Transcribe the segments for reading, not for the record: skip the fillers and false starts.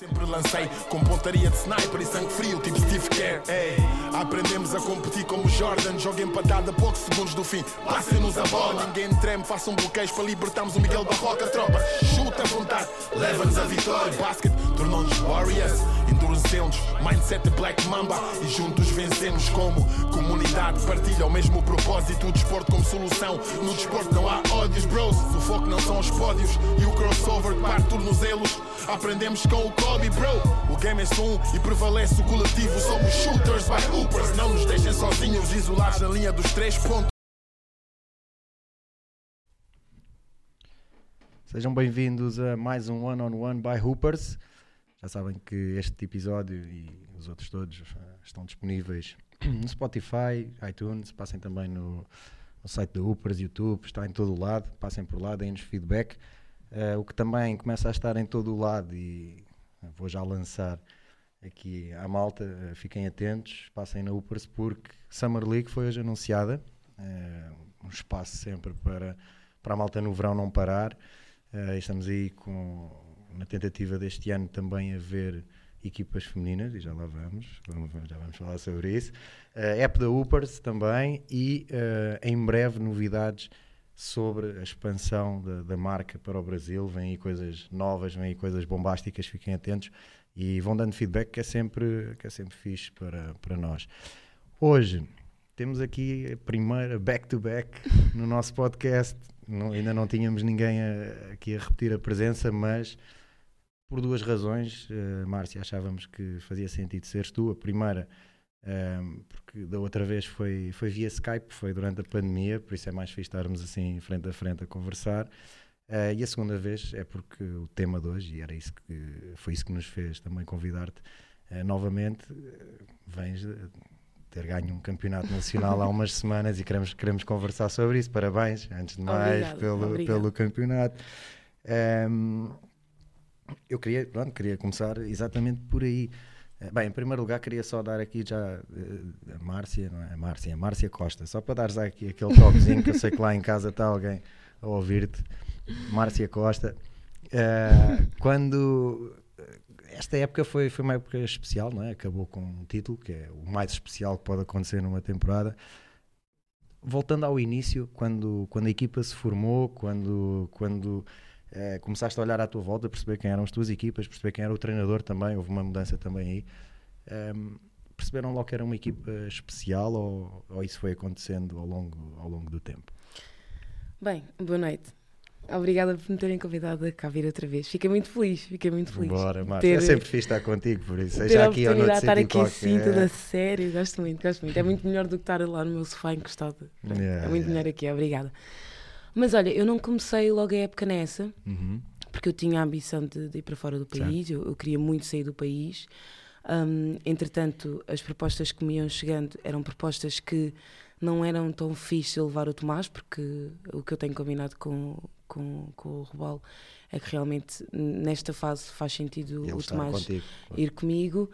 Sempre lancei com pontaria de sniper e sangue frio, tipo Steve Kerr. Aprendemos a competir como Jordan. Joga empatada a poucos segundos do fim. Passem-nos a bola, ninguém treme, façam bloqueios para libertarmos o Miguel Barroca. Tropa, chuta à vontade, leva-nos a vitória. Basket tornou-nos warriors, endurecemos, mindset de Black Mamba. E juntos vencemos como comunidade. Partilha o mesmo propósito, o desporto como solução. No desporto não há ódios, bros. O foco não são os pódios e o crossover que parte tornozelos. Aprendemos com o Kobe, bro. O game é só um e prevalece o coletivo. Somos shooters by hoopers. Não nos deixem sozinhos, isolados na linha dos 3 pontos. Sejam bem-vindos a mais um One on One by Hoopers. Já sabem que este episódio e os outros todos estão disponíveis no Spotify, iTunes. Passem também no site da Hoopers, YouTube. Está em todo o lado. Passem por lá, deem-nos feedback. O que também começa a estar em todo o lado e vou já lançar aqui à malta, fiquem atentos, passem na Hoopers porque Summer League foi hoje anunciada, um espaço sempre para a malta no verão não parar, estamos aí na tentativa deste ano também haver equipas femininas e já lá vamos falar sobre isso, app da Hoopers também e em breve novidades sobre a expansão da marca para o Brasil. Vêm aí coisas novas, vêm aí coisas bombásticas, fiquem atentos e vão dando feedback que é sempre fixe para nós. Hoje temos aqui a primeira back-to-back no nosso podcast, ainda não tínhamos ninguém aqui a repetir a presença, mas por duas razões, Márcia, achávamos que fazia sentido seres tu. A primeira, porque da outra vez foi via Skype, foi durante a pandemia, por isso é mais fixe estarmos assim frente a frente a conversar, e a segunda vez é porque o tema de hoje, e foi isso que nos fez também convidar-te novamente, vens ter ganho um campeonato nacional há umas semanas e queremos conversar sobre isso. Parabéns, antes de mais, pelo campeonato. Eu queria começar exatamente por aí. Bem, em primeiro lugar queria só dar aqui já a Márcia Costa, só para dares aqui aquele toquezinho que eu sei que lá em casa está alguém a ouvir-te. Márcia Costa, quando esta época foi uma época especial, não é? Acabou com um título que é o mais especial que pode acontecer numa temporada. Voltando ao início, quando a equipa se formou, quando começaste a olhar à tua volta, perceber quem eram as tuas equipas, perceber quem era o treinador também, houve uma mudança também aí, perceberam logo que era uma equipa especial ou isso foi acontecendo ao longo do tempo? Bem, boa noite, obrigada por me terem convidado a cá vir outra vez, fiquei muito feliz. Bora, Márcia, eu sempre fiz estar contigo, por isso seja aqui ou noutro sítio qualquer. Estar aqui assim, tudo a sério, gosto muito, é muito melhor do que estar lá no meu sofá encostado, é muito melhor aqui, obrigada. Mas olha, eu não comecei logo a época nessa, porque eu tinha a ambição de ir para fora do país, eu queria muito sair do país. Entretanto, as propostas que me iam chegando eram propostas que não eram tão fixe levar o Tomás, porque o que eu tenho combinado com o Rubal é que realmente nesta fase faz sentido o Tomás ir comigo.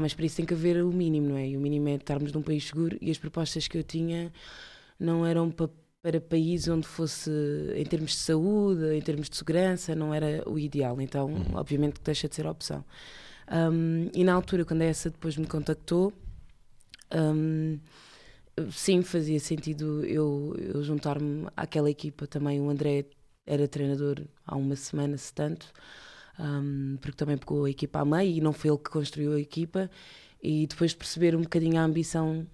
Mas para isso tem que haver o mínimo, não é? E o mínimo é estarmos num país seguro e as propostas que eu tinha não eram para país onde fosse, em termos de saúde, em termos de segurança, não era o ideal, então obviamente que deixa de ser a opção. E na altura, quando essa depois me contactou, sim, fazia sentido eu juntar-me àquela equipa também. O André era treinador há uma semana, se tanto, porque também pegou a equipa à meio e não foi ele que construiu a equipa. E depois de perceber um bocadinho a ambição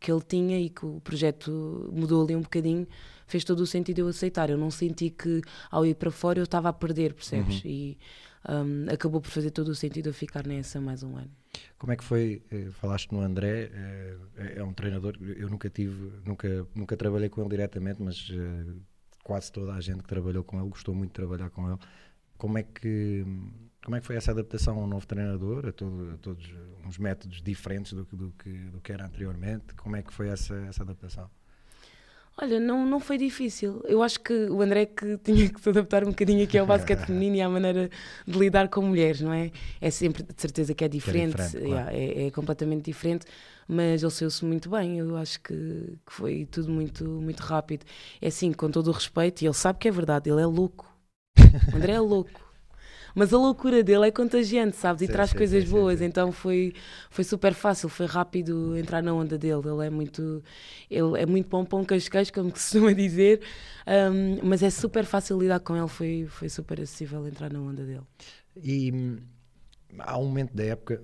que ele tinha e que o projeto mudou ali um bocadinho, fez todo o sentido eu aceitar. Eu não senti que ao ir para fora eu estava a perder, percebes? E acabou por fazer todo o sentido eu ficar nessa mais um ano. Como é que foi? Falaste no André, é um treinador, eu nunca trabalhei com ele diretamente, mas quase toda a gente que trabalhou com ele gostou muito de trabalhar com ele. Como é que foi essa adaptação a um novo treinador, a todos uns métodos diferentes do que era anteriormente? Como é que foi essa adaptação? Olha, não foi difícil. Eu acho que o André que tinha que se adaptar um bocadinho aqui ao basquete feminino e à maneira de lidar com mulheres, não é? É sempre, de certeza, que é diferente. Claro. É completamente diferente, mas ele saiu-se muito bem. Eu acho que foi tudo muito, muito rápido. É assim, com todo o respeito, e ele sabe que é verdade, ele é louco. O André é louco. mas a loucura dele é contagiante, sabes? E sim, traz coisas boas, então foi super fácil, foi rápido entrar na onda dele. Ele é muito bom pão casqueiros, como se costuma dizer, mas é super fácil lidar com ele, foi super acessível entrar na onda dele. E há um momento da época,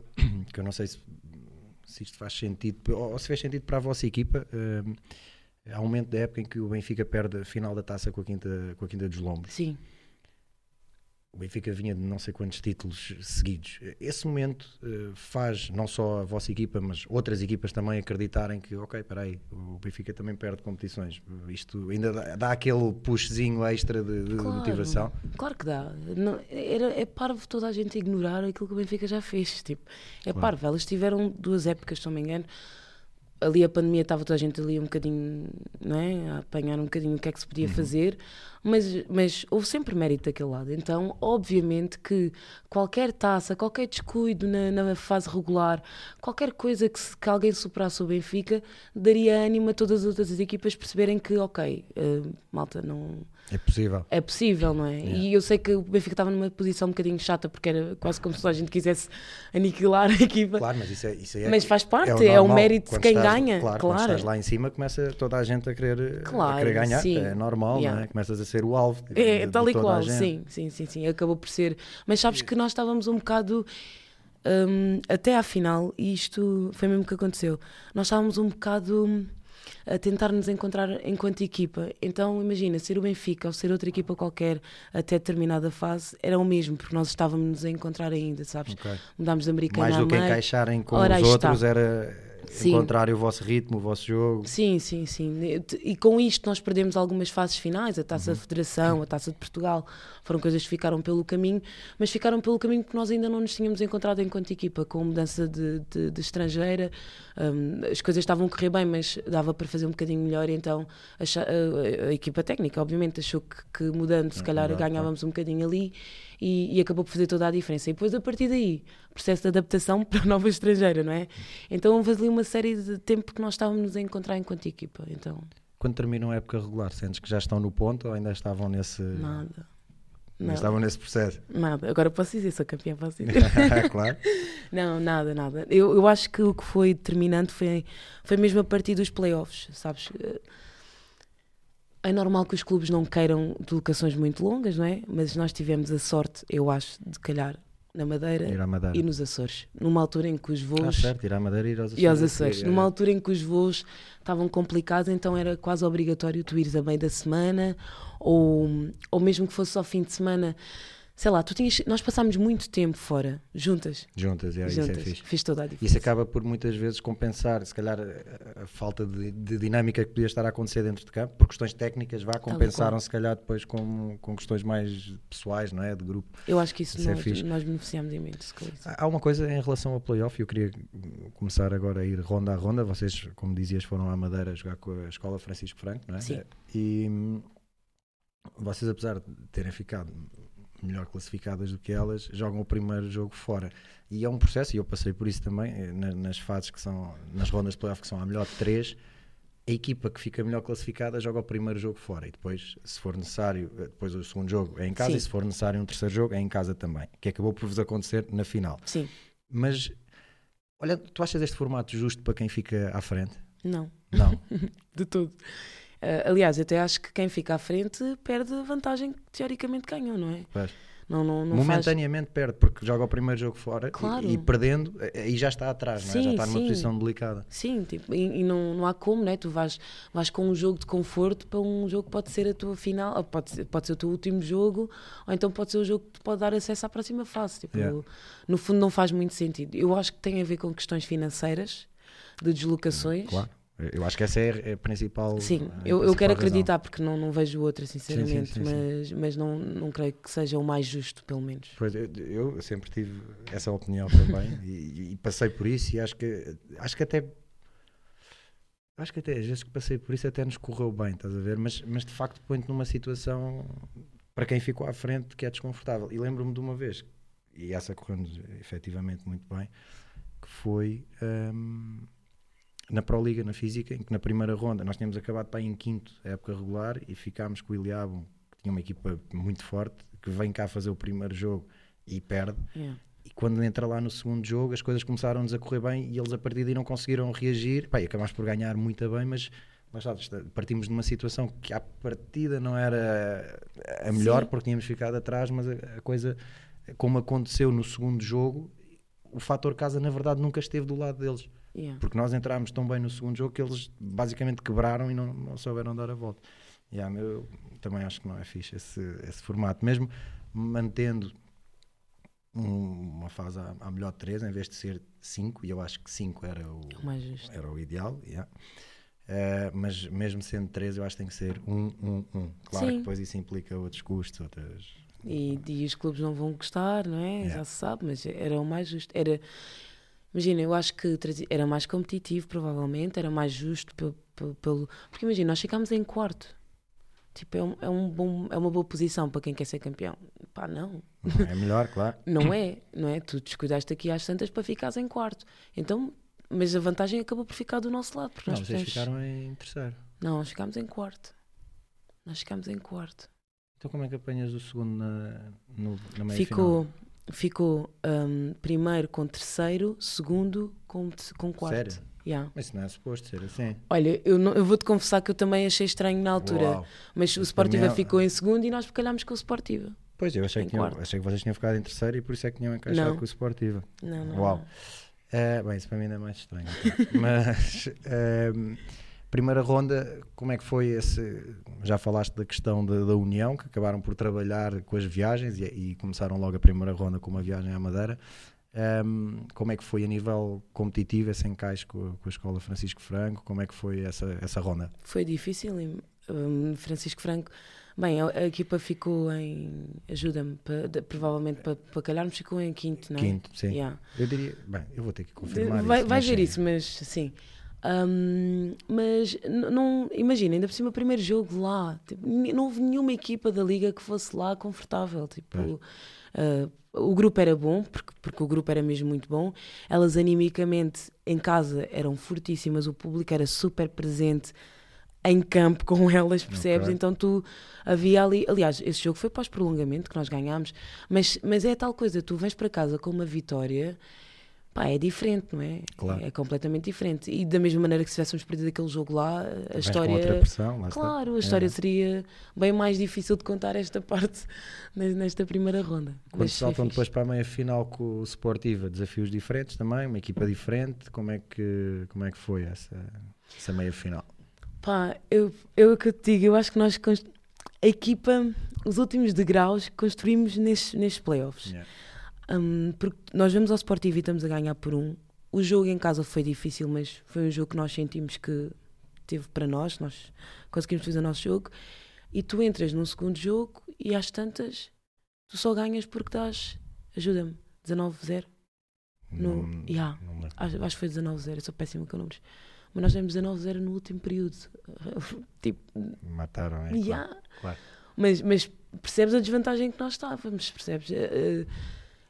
que eu não sei se isto faz sentido, ou se fez sentido para a vossa equipa, há um momento da época em que o Benfica perde a final da taça com a Quinta dos Lombos. Sim. O Benfica vinha de não sei quantos títulos seguidos. Esse momento faz não só a vossa equipa, mas outras equipas também acreditarem que, ok, peraí, o Benfica também perde competições. Isto ainda dá aquele puxzinho extra de claro, motivação. Claro que dá. Não, é parvo toda a gente ignorar aquilo que o Benfica já fez. Tipo, é claro. Parvo. Elas tiveram 2 épocas, se não me engano. Ali a pandemia estava toda a gente ali um bocadinho, não é? A apanhar um bocadinho o que é que se podia fazer, mas houve sempre mérito daquele lado. Então, obviamente que qualquer taça, qualquer descuido na fase regular, qualquer coisa que alguém superasse o Benfica, daria ânimo a todas as outras equipas perceberem que, ok, malta, não... É possível. É possível, não é? Yeah. E eu sei que o Benfica estava numa posição um bocadinho chata, porque era quase como se a gente quisesse aniquilar a equipa. Claro, mas isso é mas faz parte, é o mérito de quem ganha. Claro, quando estás lá em cima, começa toda a gente a querer ganhar. Sim. É normal, yeah. Não é? Começas a ser o alvo de tal e qual, sim. Acabou por ser. Mas sabes que nós estávamos um bocado... até à final, e isto foi mesmo que aconteceu, nós estávamos um bocado... a tentar nos encontrar enquanto equipa. Então imagina, ser o Benfica ou ser outra equipa qualquer até determinada fase era o mesmo, porque nós estávamos a encontrar ainda, sabes? Okay. Mudámos de americana mais do que encaixarem com os outros, era encontrar o vosso ritmo, o vosso jogo. Sim. E com isto nós perdemos algumas fases finais, a Taça da Federação, a Taça de Portugal, foram coisas que ficaram pelo caminho, mas ficaram pelo caminho porque nós ainda não nos tínhamos encontrado enquanto equipa, com a mudança de estrangeira, as coisas estavam a correr bem, mas dava para fazer um bocadinho melhor, então a equipa técnica obviamente achou que mudando se calhar ganhávamos um bocadinho ali, e acabou por fazer toda a diferença. E depois a partir daí, processo de adaptação para a nova estrangeira, não é? Então houve ali uma série de tempo que nós estávamos a encontrar enquanto equipa. Então... Quando terminam a época regular, sentes que já estão no ponto ou ainda estavam nesse... Nada. Estavam nesse processo? Nada. Agora posso dizer, sou campeã, posso dizer. Claro. Não, nada. Eu acho que o que foi determinante foi mesmo a partir dos playoffs, sabes? É normal que os clubes não queiram deslocações muito longas, não é? Mas nós tivemos a sorte, eu acho, de calhar na Madeira e nos Açores, numa altura em que os voos... ir à Madeira e ir aos Açores. Numa altura em que os voos estavam complicados, então era quase obrigatório tu ires a meio da semana, ou mesmo que fosse só fim de semana... Sei lá, nós passámos muito tempo fora, juntas. Juntas. Isso é fixe. Fiz toda a diferença. Isso acaba por muitas vezes compensar, se calhar, a falta de dinâmica que podia estar a acontecer dentro de campo, por questões técnicas, compensaram se calhar depois com questões mais pessoais, não é? De grupo. Eu acho que isso nós beneficiámos imenso com isso. Há uma coisa em relação ao playoff, eu queria começar agora a ir ronda a ronda. Vocês, como dizias, foram à Madeira jogar com a Escola Francisco Franco, não é? Sim. E vocês, apesar de terem ficado melhor classificadas do que elas, jogam o primeiro jogo fora. E é um processo, e eu passei por isso também, nas fases que são, nas rondas de playoff que são a melhor de 3, a equipa que fica melhor classificada joga o primeiro jogo fora, e depois, se for necessário, depois o segundo jogo é em casa. Sim. E se for necessário um terceiro jogo é em casa também, que acabou por vos acontecer na final. Sim. Mas, olha, tu achas este formato justo para quem fica à frente? Não. De tudo. Aliás, eu até acho que quem fica à frente perde a vantagem que teoricamente ganhou, não é? Pois. Não momentaneamente faz... perde, porque joga o primeiro jogo fora, claro. E perdendo, e já está atrás, não é? Já está numa posição delicada. Sim, tipo, e não há como, não é? Tu vais com um jogo de conforto para um jogo que pode ser a tua final, pode ser o teu último jogo, ou então pode ser o jogo que te pode dar acesso à próxima fase. Tipo, no fundo não faz muito sentido. Eu acho que tem a ver com questões financeiras, de deslocações. Claro. Eu acho que essa é a principal. Sim, eu quero acreditar, porque não vejo outra, sinceramente, mas não creio que seja o mais justo, pelo menos. Pois, eu sempre tive essa opinião também e passei por isso, e acho que até às vezes que passei por isso até nos correu bem, estás a ver? Mas de facto põe-te numa situação, para quem ficou à frente, que é desconfortável. E lembro-me de uma vez, e essa correu-nos efetivamente muito bem, que foi... na Proliga, na Física, em que na primeira ronda nós tínhamos acabado para aí em 5º, época regular, e ficámos com o Iliabo, que tinha uma equipa muito forte, que vem cá fazer o primeiro jogo e perde. Yeah. E quando entra lá no segundo jogo, as coisas começaram-nos a correr bem e eles a partir daí não conseguiram reagir. Pá, e acabámos por ganhar muito bem, mas nós partimos de uma situação que à partida não era a melhor, sim, porque tínhamos ficado atrás, mas a coisa, como aconteceu no segundo jogo, o fator casa na verdade nunca esteve do lado deles. Yeah. Porque nós entrámos tão bem no segundo jogo que eles basicamente quebraram e não souberam dar a volta. Yeah, eu também acho que não é fixe esse formato, mesmo mantendo uma fase à melhor de 3 em vez de ser 5, e eu acho que 5 era o ideal. Yeah. Mas mesmo sendo 3, eu acho que tem que ser 1, 1, 1. Claro, sim, que depois isso implica outros custos, outras... E os clubes não vão gostar, não é? Yeah. Já se sabe, mas era o mais justo. Imagina, eu acho que era mais competitivo, provavelmente, era mais justo pelo... Porque imagina, nós ficámos em quarto. Tipo, é uma boa posição para quem quer ser campeão. Pá, não é melhor, claro. Não é? Tu descuidaste aqui às tantas para ficares em quarto. Então, mas a vantagem acabou por ficar do nosso lado. Porque nós ficaram em terceiro. Não, nós ficámos em quarto. Então como é que apanhas o segundo na meia-final? Ficou primeiro com terceiro, segundo com quarto. Sério? Yeah. Mas isso não é suposto ser assim. Olha, eu vou-te confessar que eu também achei estranho na altura. Uau. Mas o Sportiva ficou em segundo e nós calhámos com o Sportiva. Pois, eu achei que vocês tinham ficado em terceiro e por isso é que tinham encaixado com o Sportiva. Não. Uau. Bem, isso para mim ainda é mais estranho. Então. Mas... primeira ronda, como é que foi esse... Já falaste da questão da União, que acabaram por trabalhar com as viagens e começaram logo a primeira ronda com uma viagem à Madeira. Como é que foi a nível competitivo esse encaixe com a Escola Francisco Franco? Como é que foi essa ronda? Foi difícil. Francisco Franco... Bem, a equipa ficou em... Ajuda-me, provavelmente para calharmos ficou em quinto, não é? Quinto, sim. Yeah. Eu diria... Bem, eu vou ter que confirmar isso. Vai ver isso, mas sim... mas não, imagina, ainda por cima o primeiro jogo lá, tipo, não houve nenhuma equipa da Liga que fosse lá confortável, tipo, o grupo era bom, porque o grupo era mesmo muito bom. Elas animicamente em casa eram fortíssimas, o público era super presente em campo com elas, percebes? Okay. Então tu havia ali, aliás, esse jogo foi pós-prolongamento que nós ganhámos, mas é tal coisa, tu vens para casa com uma vitória. Pá, é diferente, não é? Claro. É completamente diferente. E da mesma maneira que se tivéssemos perdido aquele jogo lá, a história... outra pressão, lá claro, a história seria bem mais difícil de contar esta parte nesta primeira ronda. Quando saltam depois para a meia-final com o Sportiva, desafios diferentes também, uma equipa diferente, como é que foi essa meia-final? Pá, eu que te digo, eu acho que nós... A equipa, os últimos degraus, construímos nestes playoffs. Yeah. Porque nós vamos ao Sportivo e estamos a ganhar por 1. O jogo em casa foi difícil, mas foi um jogo que nós sentimos que teve para nós conseguimos fazer o nosso jogo. E tu entras num segundo jogo e às tantas tu só ganhas porque dás, ajuda-me, 19-0. Acho que foi 19-0, eu sou péssima com números. Mas nós demos 19-0 no último período. Tipo, mataram, é? Yeah. Claro. Mas percebes a desvantagem que nós estávamos, percebes?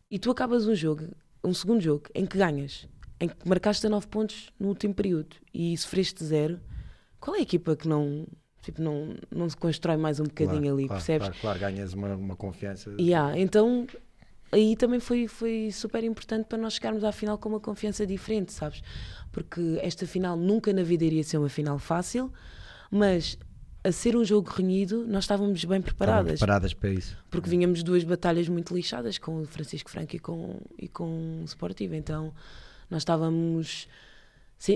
E tu acabas um segundo jogo, em que ganhas, em que marcaste 9 pontos no último período e sofreste 0. Qual é a equipa que não se constrói mais um bocadinho ali, percebes? Claro, ganhas uma confiança. Então, aí também foi super importante para nós chegarmos à final com uma confiança diferente, sabes? Porque esta final nunca na vida iria ser uma final fácil, mas... a ser um jogo renhido, nós estávamos bem preparadas. Estávamos preparadas para isso. Porque vínhamos de 2 batalhas muito lixadas, com o Francisco Franco e com o Sportivo. Então, nós estávamos...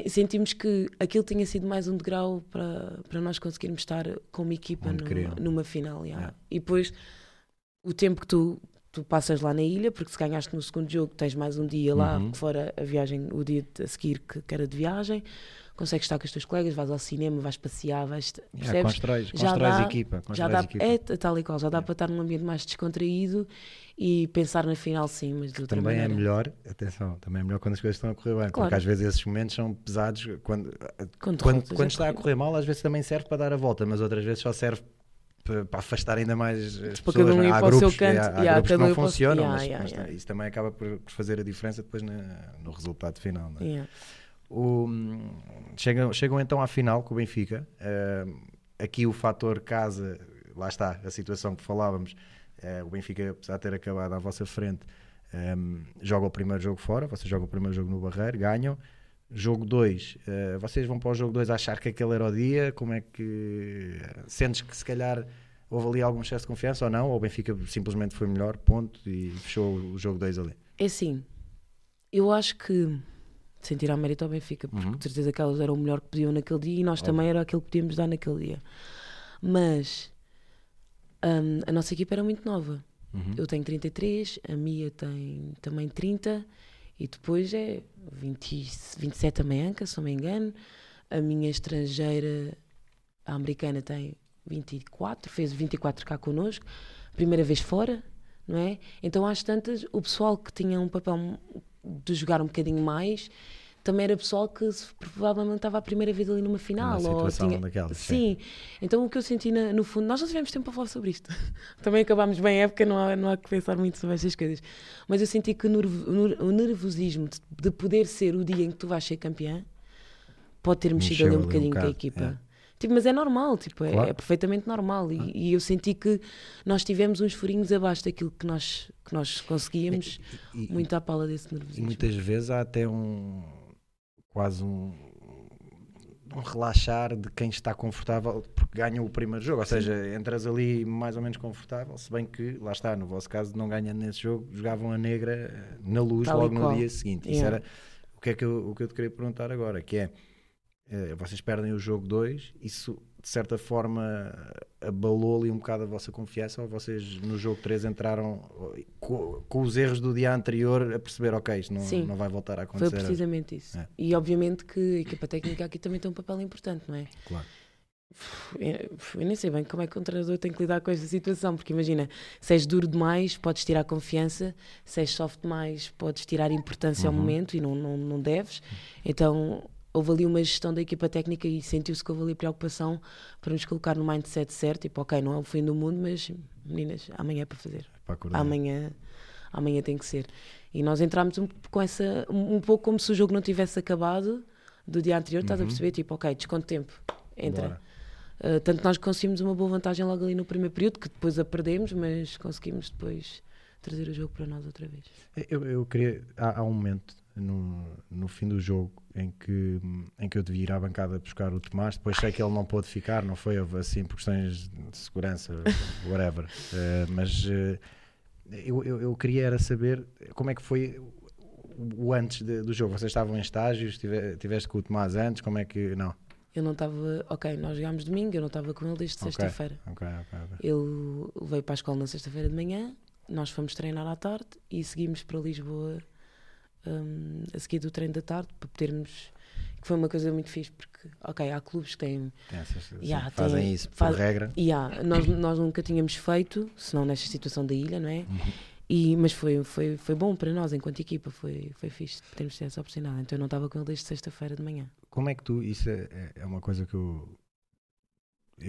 sentimos que aquilo tinha sido mais um degrau para nós conseguirmos estar com uma equipa numa final. Yeah. É. E depois, o tempo que tu passas lá na ilha, porque se ganhaste no segundo jogo, tens mais um dia lá, fora a viagem, o dia a seguir que era de viagem... Consegues estar com os teus colegas, vais ao cinema, vais passear, percebes? Constróis equipa. É tal e qual, já dá para estar num ambiente mais descontraído e pensar na final, sim, mas de outra maneira. Também é melhor, atenção, também é melhor quando as coisas estão a correr bem, claro. Porque às vezes esses momentos são pesados, quando está a correr mal, às vezes também serve para dar a volta, mas outras vezes só serve para afastar ainda mais as pessoas. Há grupos que não funcionam, mas isso também acaba por fazer a diferença depois no resultado final, não é? Yeah. Chegam então à final com o Benfica. Aqui o fator casa, lá está a situação que falávamos, O Benfica, apesar de ter acabado à vossa frente, joga o primeiro jogo fora, vocês jogam o primeiro jogo no Barreiro, ganham. Jogo 2, vocês vão para o jogo 2 a achar que aquele era o dia? Como é que... Sentes que se calhar houve ali algum excesso de confiança ou não? Ou o Benfica simplesmente foi melhor, ponto, e fechou o jogo 2 ali? É assim, eu acho que, sem tirar mérito ao Benfica, porque de certeza que elas eram o melhor que podiam naquele dia e nós também era aquilo que podíamos dar naquele dia. Mas a nossa equipa era muito nova. Eu tenho 33, a Mia tem também 30 e depois é 27 a Maianca, se não me engano. A minha estrangeira, a americana, tem 24, fez 24 cá connosco, primeira vez fora, não é? Então às tantas, o pessoal que tinha um papel de jogar um bocadinho mais também era pessoal que provavelmente estava a primeira vez ali numa final. Ou tinha... daquelas, sim. Então o que eu senti no fundo, nós não tivemos tempo para falar sobre isto. Também acabámos bem a época, não há que pensar muito sobre estas coisas. Mas eu senti que o nervosismo de poder ser o dia em que tu vais ser campeã pode ter mexido ali um bocadinho com a equipa. É. Tipo, mas é normal, tipo, claro. É perfeitamente normal. E eu senti que nós tivemos uns furinhos abaixo daquilo que nós conseguíamos, muito à pala desse nervosismo. E muitas vezes há até quase um relaxar de quem está confortável porque ganhou o primeiro jogo, ou seja, entras ali mais ou menos confortável, se bem que, lá está, no vosso caso, não ganhando nesse jogo, jogavam a negra na luz tal logo no dia seguinte. Isso era o que eu te queria perguntar agora, que é, vocês perdem o jogo 2, isso de certa forma abalou ali um bocado a vossa confiança, ou vocês no jogo 3 entraram com os erros do dia anterior a perceber, ok, isto não vai voltar a acontecer? Foi precisamente isso. É. E obviamente que a equipa técnica aqui também tem um papel importante, não é? Claro. Eu nem sei bem como é que o treinador tem que lidar com esta situação, porque imagina, se és duro demais podes tirar confiança, se és soft demais podes tirar importância ao momento e não deves, então... Houve ali uma gestão da equipa técnica e sentiu-se que houve ali preocupação para nos colocar no mindset certo, tipo, ok, não é o fim do mundo, mas meninas, amanhã é para fazer. É para amanhã tem que ser. E nós entrámos um pouco como se o jogo não tivesse acabado do dia anterior, estás a perceber? Tipo, ok, desconto tempo, entra. Tanto nós conseguimos uma boa vantagem logo ali no primeiro período, que depois a perdemos, mas conseguimos depois trazer o jogo para nós outra vez. Eu queria, há um momento... No fim do jogo em que eu devia ir à bancada buscar o Tomás, depois sei que ele não pôde ficar, não foi assim por questões de segurança, whatever, mas eu queria era saber como é que foi o antes do jogo. Vocês estavam em estágios, tiveste com o Tomás antes, como é que... Não, eu não estava, ok, nós jogámos domingo, eu não estava com ele desde sexta-feira. Okay. Ele veio para a escola na sexta-feira de manhã, nós fomos treinar à tarde e seguimos para Lisboa a seguir do treino da tarde, para podermos, que foi uma coisa muito fixe, porque ok, há clubes que têm fazem isso por regra, nós nunca tínhamos feito, senão nesta situação da ilha, não é? Mas foi bom para nós enquanto equipa, foi fixe termos essa oportunidade. Então eu não estava com ele desde sexta-feira de manhã. Como é que tu, isso é uma coisa que eu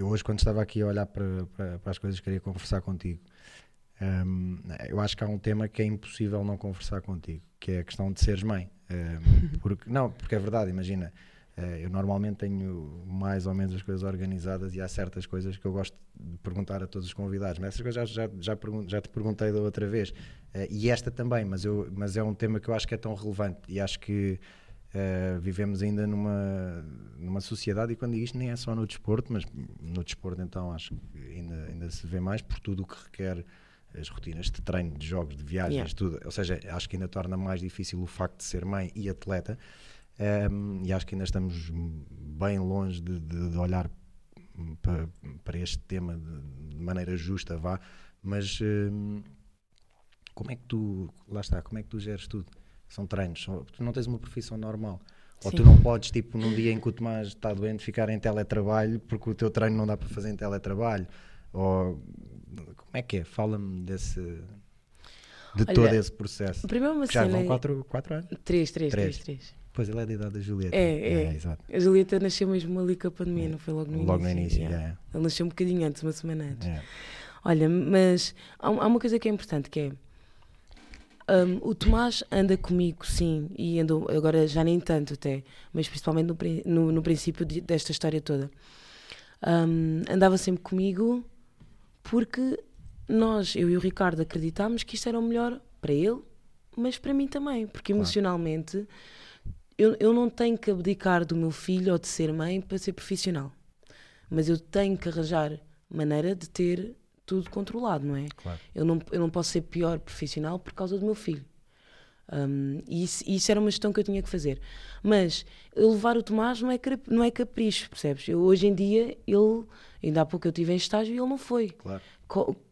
hoje, quando estava aqui a olhar para as coisas, queria conversar contigo. Eu acho que há um tema que é impossível não conversar contigo, que é a questão de seres mãe, porque é verdade, imagina, eu normalmente tenho mais ou menos as coisas organizadas e há certas coisas que eu gosto de perguntar a todos os convidados, mas essas coisas já te perguntei da outra vez, e esta também, mas é um tema que eu acho que é tão relevante e acho que vivemos ainda numa sociedade, e quando digo isto nem é só no desporto, mas no desporto então acho que ainda se vê mais, por tudo o que requer as rotinas de treino, de jogos, de viagens, tudo, ou seja, acho que ainda torna mais difícil o facto de ser mãe e atleta, e acho que ainda estamos bem longe de olhar para este tema de maneira justa, vá, mas como é que tu, lá está, como é que tu geres tudo? São treinos, tu não tens uma profissão normal. Ou tu não podes, tipo, num dia em que o Tomás está doente, ficar em teletrabalho porque o teu treino não dá para fazer em teletrabalho. Ou como é que é? Fala-me todo esse processo. Primeiro uma cena, já vão 4 anos? 3. Pois, ele é da idade da Julieta. Exato. A Julieta nasceu mesmo ali com a pandemia, não foi logo no início? Logo no início, Ele nasceu um bocadinho antes, uma semana antes. Olha, mas há uma coisa que é importante, que é o Tomás anda comigo, sim, e andou, agora já nem tanto até, mas principalmente no princípio desta história toda. Andava sempre comigo porque nós, eu e o Ricardo, acreditámos que isto era o melhor para ele, mas para mim também, porque emocionalmente eu não tenho que abdicar do meu filho ou de ser mãe para ser profissional, mas eu tenho que arranjar maneira de ter tudo controlado, não é? Claro. Eu não posso ser pior profissional por causa do meu filho. Isso era uma gestão que eu tinha que fazer. Mas levar o Tomás não é capricho, percebes? Hoje em dia, ele, ainda há pouco eu estive em estágio e ele não foi. Claro.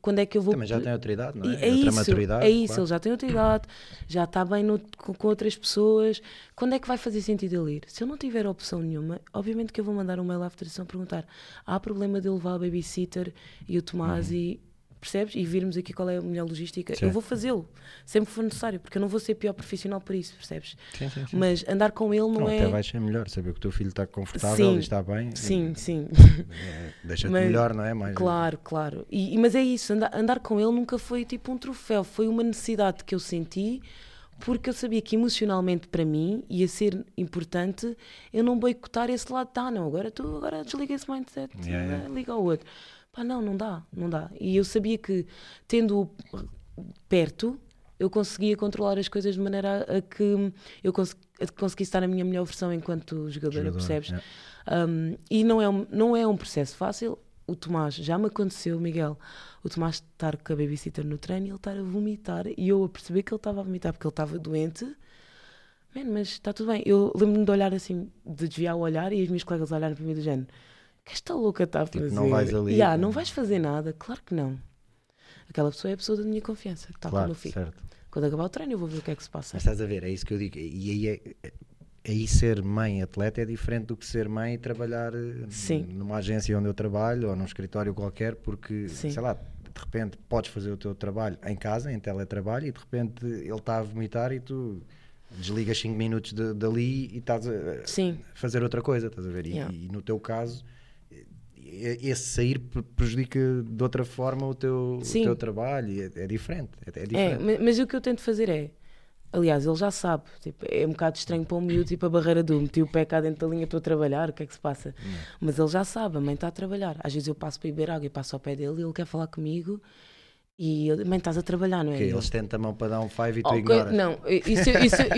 Quando é que eu vou... Também já tem autoridade, não é? É isso, claro. Ele já tem autoridade, já está bem com outras pessoas. Quando é que vai fazer sentido ele ir? Se eu não tiver opção nenhuma, obviamente que eu vou mandar um mail à federação perguntar: há problema de eu levar a babysitter e o Tomás e... Percebes? E virmos aqui qual é a melhor logística. Sim. Eu vou fazê-lo, sempre que for necessário, porque eu não vou ser pior profissional por isso, percebes? Sim, sim, sim. Mas andar com ele não é... Até vai ser melhor, saber que o teu filho está confortável, sim, e está bem. Sim, e... sim. Deixa-te melhor, não é? Mais... Claro, claro. Mas é isso, andar com ele nunca foi tipo um troféu, foi uma necessidade que eu senti, porque eu sabia que emocionalmente para mim ia ser importante eu não boicotar esse lado. Tá, não, agora desliga esse mindset, liga ao outro. Não dá. E eu sabia que, tendo-o perto, eu conseguia controlar as coisas de maneira a que eu conseguisse estar na minha melhor versão enquanto jogadora, percebes? É. E não é um processo fácil. O Tomás, já me aconteceu, Miguel, o Tomás estar com a babysitter no treino e ele estar a vomitar, e eu a perceber que ele estava a vomitar porque ele estava doente. Mas está tudo bem. Eu lembro-me de olhar assim, de desviar o olhar, e os meus colegas olharam para mim do género: que esta louca está a fazer? Não vais ali. Yeah, não vais fazer nada, claro que não. Aquela pessoa é a pessoa da minha confiança, que está com o meu filho. Certo. Quando acabar o treino eu vou ver o que é que se passa. Mas estás a ver, é isso que eu digo. E aí ser mãe atleta é diferente do que ser mãe e trabalhar numa agência onde eu trabalho ou num escritório qualquer, porque, sei lá, de repente podes fazer o teu trabalho em casa, em teletrabalho, e de repente ele está a vomitar e tu... desligas 5 minutos dali e estás a fazer outra coisa, estás a ver? E no teu caso, esse sair prejudica de outra forma o teu trabalho, é diferente. É diferente. Mas o que eu tento fazer é, aliás, ele já sabe, tipo, é um bocado estranho para um miúdo, tipo a barreira do meti o pé cá dentro da linha, estou a trabalhar, o que é que se passa? Mas ele já sabe, a mãe está a trabalhar. Às vezes eu passo para beber água e passo ao pé dele e ele quer falar comigo. E mãe, estás a trabalhar, não é? Ele estende a mão para dar um five e tu ignoras. Não,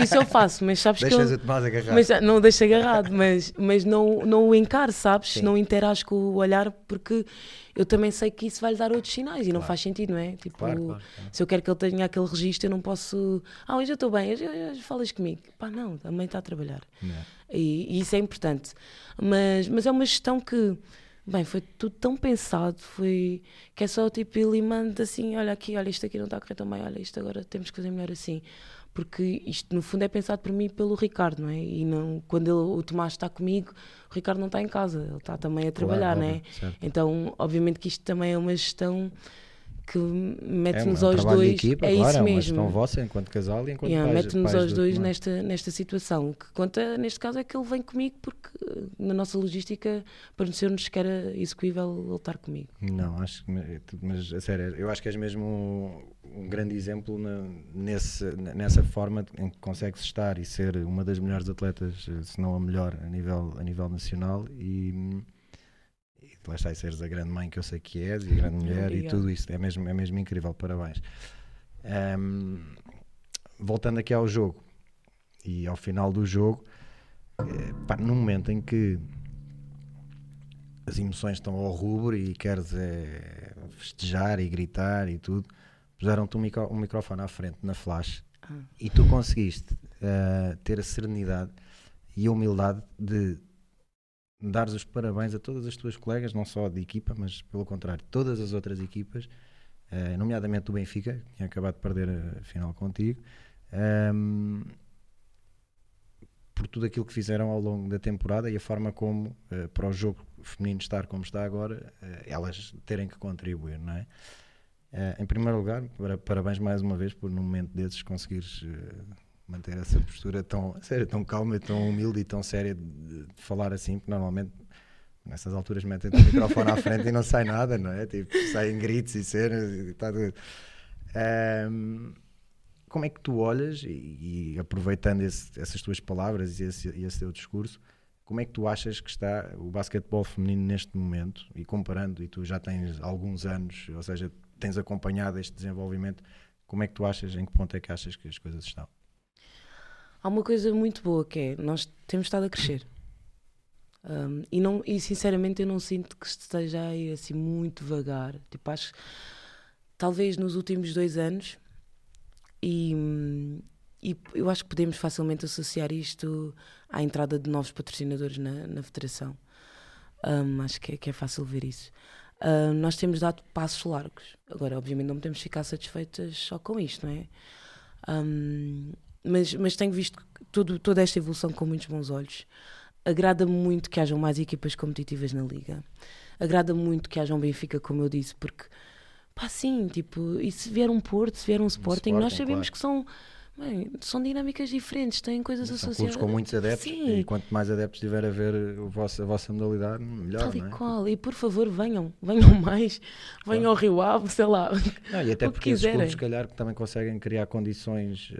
isso eu faço, mas sabes que deixas o Tomás agarrado. Mas não deixa agarrado, mas não o encaro, sabes? Sim. Não interage com o olhar, porque eu também sei que isso vai lhe dar outros sinais e não faz sentido, não é? Tipo, claro. Se eu quero que ele tenha aquele registro, eu não posso... hoje eu estou bem, hoje falas comigo. Não, a mãe está a trabalhar. E isso é importante. Mas é uma gestão que... Bem, foi tudo tão pensado, foi que é só tipo ele manda assim: olha isto aqui não está a correr tão bem, olha isto agora temos que fazer melhor assim, porque isto no fundo é pensado por mim e pelo Ricardo, não é? E não, quando o Tomás está comigo, o Ricardo não está em casa, ele está também a trabalhar, claro, não é? Certo. Então, obviamente que isto também é uma gestão que mete-nos aos dois, equipa, é claro, isso mesmo. Estão vossa enquanto casal e enquanto pais. Mete-nos aos dois nesta situação. O que conta neste caso é que ele vem comigo, porque na nossa logística pareceu-nos que era execuível ele estar comigo. Não, acho que, mas a sério, eu acho que és mesmo um grande exemplo nessa forma em que consegues estar e ser uma das melhores atletas, se não a melhor, a nível nacional. E lá está, e seres a grande mãe que eu sei que és, e a grande mulher. Obrigada. E tudo isso, é mesmo incrível, parabéns. Voltando aqui ao jogo, e ao final do jogo, no momento em que as emoções estão ao rubro e queres festejar e gritar e tudo, puseram-te um microfone à frente, na flash, e tu conseguiste ter a serenidade e a humildade de dares os parabéns a todas as tuas colegas, não só de equipa, mas pelo contrário, todas as outras equipas, nomeadamente do Benfica, que tinha acabado de perder a final contigo, por tudo aquilo que fizeram ao longo da temporada e a forma como, para o jogo feminino estar como está agora, elas terem que contribuir, não é? Em primeiro lugar, parabéns mais uma vez por, num momento desses, conseguires... manter essa postura tão séria, tão calma, tão humilde e tão séria de falar assim, porque normalmente nessas alturas metem o microfone à frente e não sai nada, não é? Tipo, saem gritos e cenas e tal. Como é que tu olhas, e aproveitando essas tuas palavras e esse teu discurso, como é que tu achas que está o basquetebol feminino neste momento, e comparando, e tu já tens alguns anos, ou seja, tens acompanhado este desenvolvimento, como é que tu achas, em que ponto é que achas que as coisas estão? Há uma coisa muito boa que é, nós temos estado a crescer. E sinceramente eu não sinto que esteja a ir assim muito devagar. Tipo, acho que talvez nos últimos 2 anos, e eu acho que podemos facilmente associar isto à entrada de novos patrocinadores na federação. Acho que é fácil ver isso. Nós temos dado passos largos. Agora, obviamente, não podemos ficar satisfeitas só com isto, não é? Mas tenho visto toda esta evolução com muitos bons olhos. Agrada-me muito que hajam mais equipas competitivas na Liga. Agrada-me muito que hajam Benfica, como eu disse, porque, pá, sim, tipo, e se vier um Porto, se vier um Sporting, nós sabemos, claro, que são dinâmicas diferentes, têm coisas associadas. São clubes com muitos adeptos, sim, e quanto mais adeptos tiver a ver a vossa modalidade, melhor, tal e não é? Qual. E por favor, venham mais, venham, claro, ao Rio Ave, sei lá. Não, e até o porque esses clubes, se calhar, que também conseguem criar condições,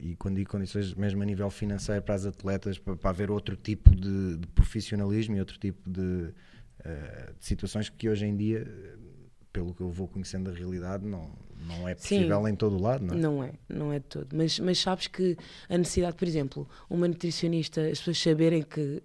e quando digo condições, mesmo a nível financeiro, para as atletas, para haver outro tipo de profissionalismo e outro tipo de situações que hoje em dia, pelo que eu vou conhecendo da realidade, não é possível, sim, em todo o lado, não é? Não é de todo, mas sabes que a necessidade, por exemplo, uma nutricionista, as pessoas saberem que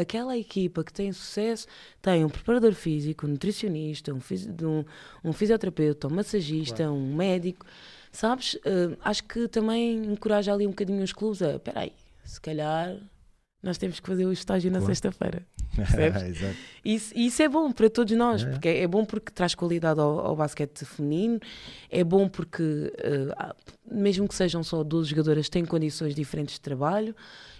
aquela equipa que tem sucesso tem um preparador físico, um nutricionista, um fisioterapeuta, um massagista, claro, um médico, sabes? Acho que também encoraja ali um bocadinho os clubes a, espera aí, se calhar nós temos que fazer o estágio, claro, na sexta-feira. Percebes? Isso é bom para todos nós, porque é bom porque traz qualidade ao basquete feminino, é bom porque mesmo que sejam só 12 jogadoras, têm condições diferentes de trabalho,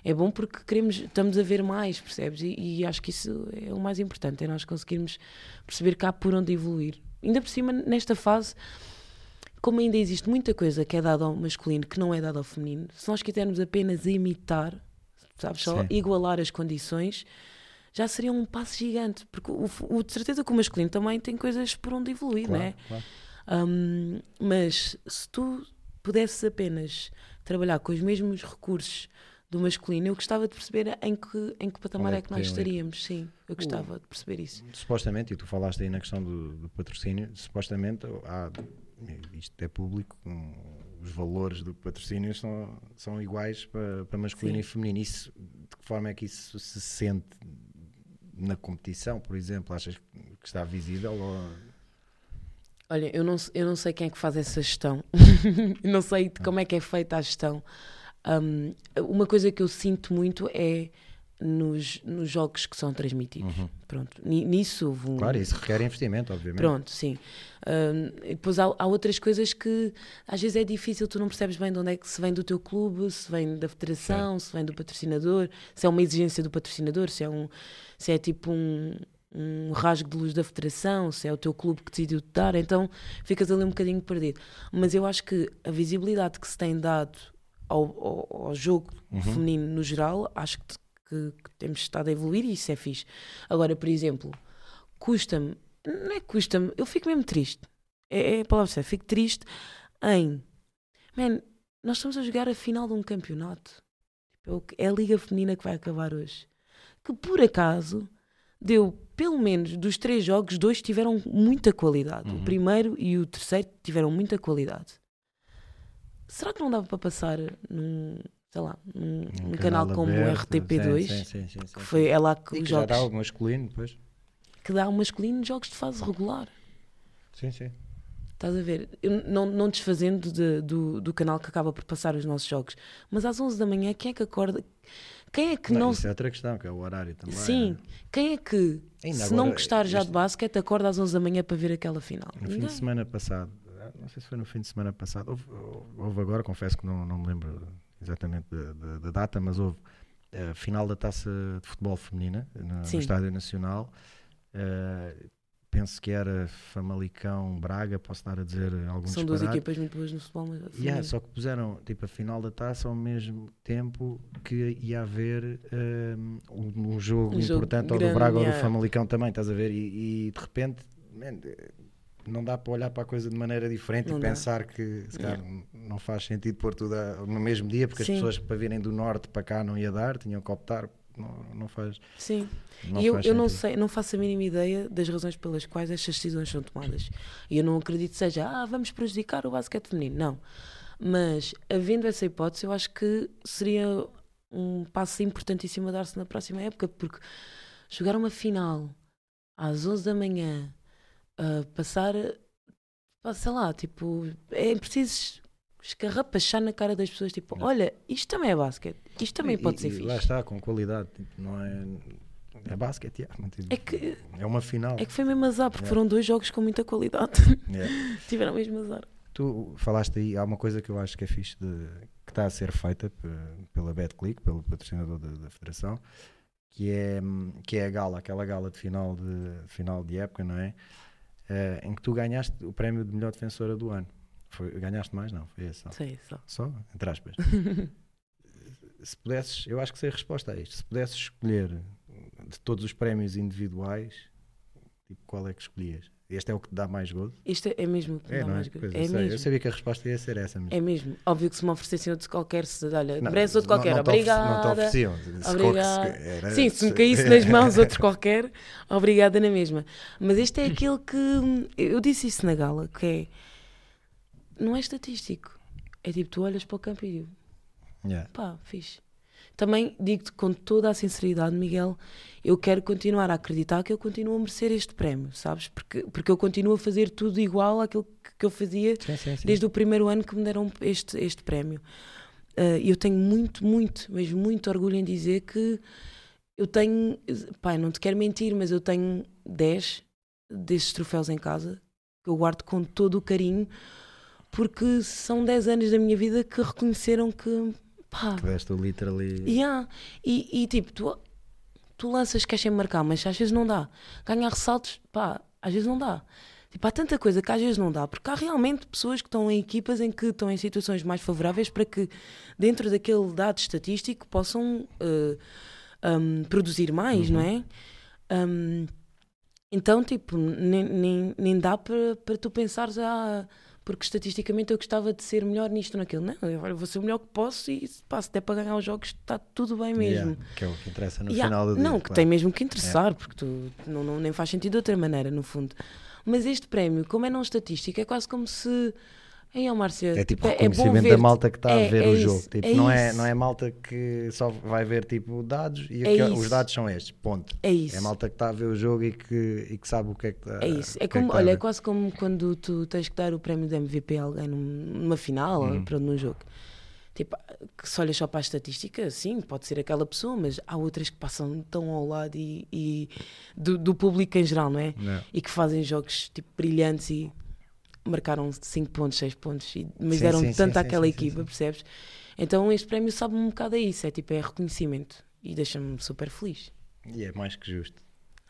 é bom porque estamos a ver mais, percebes? E acho que isso é o mais importante, é nós conseguirmos perceber cá por onde evoluir. Ainda por cima, nesta fase, como ainda existe muita coisa que é dada ao masculino que não é dada ao feminino, se nós quisermos apenas imitar, sabes, só, sim, igualar as condições, já seria um passo gigante, porque de certeza que o masculino também tem coisas por onde evoluir, claro, não é? Claro. Mas se tu pudesses apenas trabalhar com os mesmos recursos do masculino, eu gostava de perceber em que patamar é que nós estaríamos, sim, eu gostava de perceber isso. Supostamente, e tu falaste aí na questão do patrocínio, supostamente há, isto é público, os valores do patrocínio são iguais para masculino, sim, e feminino. Isso, de que forma é que isso se sente na competição, por exemplo? Achas que está visível? Ou... Olha, eu não sei quem é que faz essa gestão. Não sei como é que é feita a gestão. Uma coisa que eu sinto muito é nos jogos que são transmitidos. Uhum. Pronto, nisso houve Claro, isso requer investimento, obviamente. Pronto, sim. Depois há outras coisas que às vezes é difícil, tu não percebes bem de onde é que se vem do teu clube, se vem da federação, sim, se vem do patrocinador, se é uma exigência do patrocinador, se é tipo um rasgo de luz da federação, se é o teu clube que decidiu te dar, então ficas ali um bocadinho perdido. Mas eu acho que a visibilidade que se tem dado ao jogo, uhum, feminino no geral, acho que temos estado a evoluir e isso é fixe. Agora, por exemplo, custa-me, não é custa-me, eu fico mesmo triste, é a palavra certa, fico triste nós estamos a jogar a final de um campeonato, é a Liga Feminina que vai acabar hoje, que por acaso deu, pelo menos dos 3 jogos, 2 tiveram muita qualidade, uhum, o primeiro e o terceiro tiveram muita qualidade. Será que não dava para passar sei lá, um canal como o RTP2, sim, que foi lá que os jogos... Que dá o masculino, depois. Que dá o masculino jogos de fase regular. Sim, sim. Estás a ver? Eu não desfazendo do canal que acaba por passar os nossos jogos. Mas às 11 da manhã, quem é que acorda... Quem é que não... Isso é outra questão, que é o horário também. Sim. É? Quem é que, ainda se agora, não gostar já de basquete, acorda às 11 da manhã para ver aquela final? No fim de semana passado, não sei se foi no fim de semana passado, houve agora, confesso que não me lembro... exatamente da data, mas houve a final da Taça de Futebol Feminina no Estádio Nacional, penso que era Famalicão, Braga, posso estar a dizer alguns. São duas equipas muito boas no futebol, mas só que puseram tipo a final da Taça ao mesmo tempo que ia haver um jogo importante, ou do Braga, ou do Famalicão também, estás a ver? E de repente... não dá para olhar para a coisa de maneira diferente, não, e pensar que se calhar não faz sentido pôr tudo no mesmo dia, porque, sim, as pessoas para virem do norte para cá não ia dar, tinham que optar não faz. Sim, não eu não sei, não faço a mínima ideia das razões pelas quais estas decisões são tomadas. E eu não acredito que seja, vamos prejudicar o basquete feminino. Não. Mas, havendo essa hipótese, eu acho que seria um passo importantíssimo a dar-se na próxima época, porque jogar uma final às 11 da manhã, sei lá, tipo, é preciso escarrapachar na cara das pessoas, tipo, olha, isto também é basquete, isto também pode ser fixe. Lá está, com qualidade, tipo, não é... É basquete, é uma final. É que foi mesmo azar, porque foram dois jogos com muita qualidade. Tiveram mesmo azar. Tu falaste aí, há uma coisa que eu acho que é fixe, que está a ser feita pela BetClick, pelo patrocinador da Federação, que é a gala, aquela gala de final de época, não é? Em que tu ganhaste o prémio de melhor defensora do ano. Ganhaste mais? Não, foi esse só. Sim, só. Só? Entre aspas. Se pudesses, eu acho que sei a resposta a isto, se pudesses escolher de todos os prémios individuais, tipo, qual é que escolhias? Este é o que te dá mais gozo? Este é mesmo o que me dá mais gozo. É mesmo. Eu sabia que a resposta ia ser essa mesmo. É mesmo. Óbvio que se me oferecessem outro qualquer, olha, merece outro qualquer, obrigada. Não te ofereciam. Sim, se me caísse nas mãos outro qualquer, obrigada na mesma. Mas este é aquele que... Eu disse isso na gala, que é... Não é estatístico. É tipo, tu olhas para o campo e pá, fixe. Também digo-te com toda a sinceridade, Miguel, eu quero continuar a acreditar que eu continuo a merecer este prémio, sabes? Porque eu continuo a fazer tudo igual àquilo que eu fazia desde o primeiro ano que me deram este prémio. E eu tenho muito, muito, mas muito orgulho em dizer que eu tenho, pá, não te quero mentir, mas eu tenho 10 destes troféus em casa, que eu guardo com todo o carinho, porque são 10 anos da minha vida que reconheceram que... Pá. Que deste literally... E tipo, tu lanças que é sem marcar, mas às vezes não dá. Ganhar ressaltos, pá, às vezes não dá. Tipo, há tanta coisa que às vezes não dá, porque há realmente pessoas que estão em equipas em que estão em situações mais favoráveis para que dentro daquele dado estatístico possam produzir mais, não é? Então, tipo, nem dá para tu pensares porque estatisticamente eu gostava de ser melhor nisto ou naquilo. Não, eu vou ser o melhor que posso e se der para ganhar os jogos está tudo bem mesmo. Que é o que interessa no final do dia. Não, que tem mesmo que interessar, porque tu nem faz sentido de outra maneira, no fundo. Mas este prémio, como é não estatístico, é quase como se... Márcia, é tipo reconhecimento da malta que está a ver o jogo. Tipo, não é malta que só vai ver tipo dados e os dados são estes, ponto. É isso. É malta que está a ver o jogo e que sabe o que é que está. É isso. É quase como quando tu tens que dar o prémio de MVP a alguém numa final ou num jogo. Tipo, que se olhas só para a estatística, sim, pode ser aquela pessoa, mas há outras que passam tão ao lado e do público em geral, não é? Não. E que fazem jogos tipo brilhantes e marcaram 5 pontos, 6 pontos, mas deram tanto àquela equipa, percebes? Então este prémio sabe-me um bocado a isso, é tipo, é reconhecimento e deixa-me super feliz. E é mais que justo.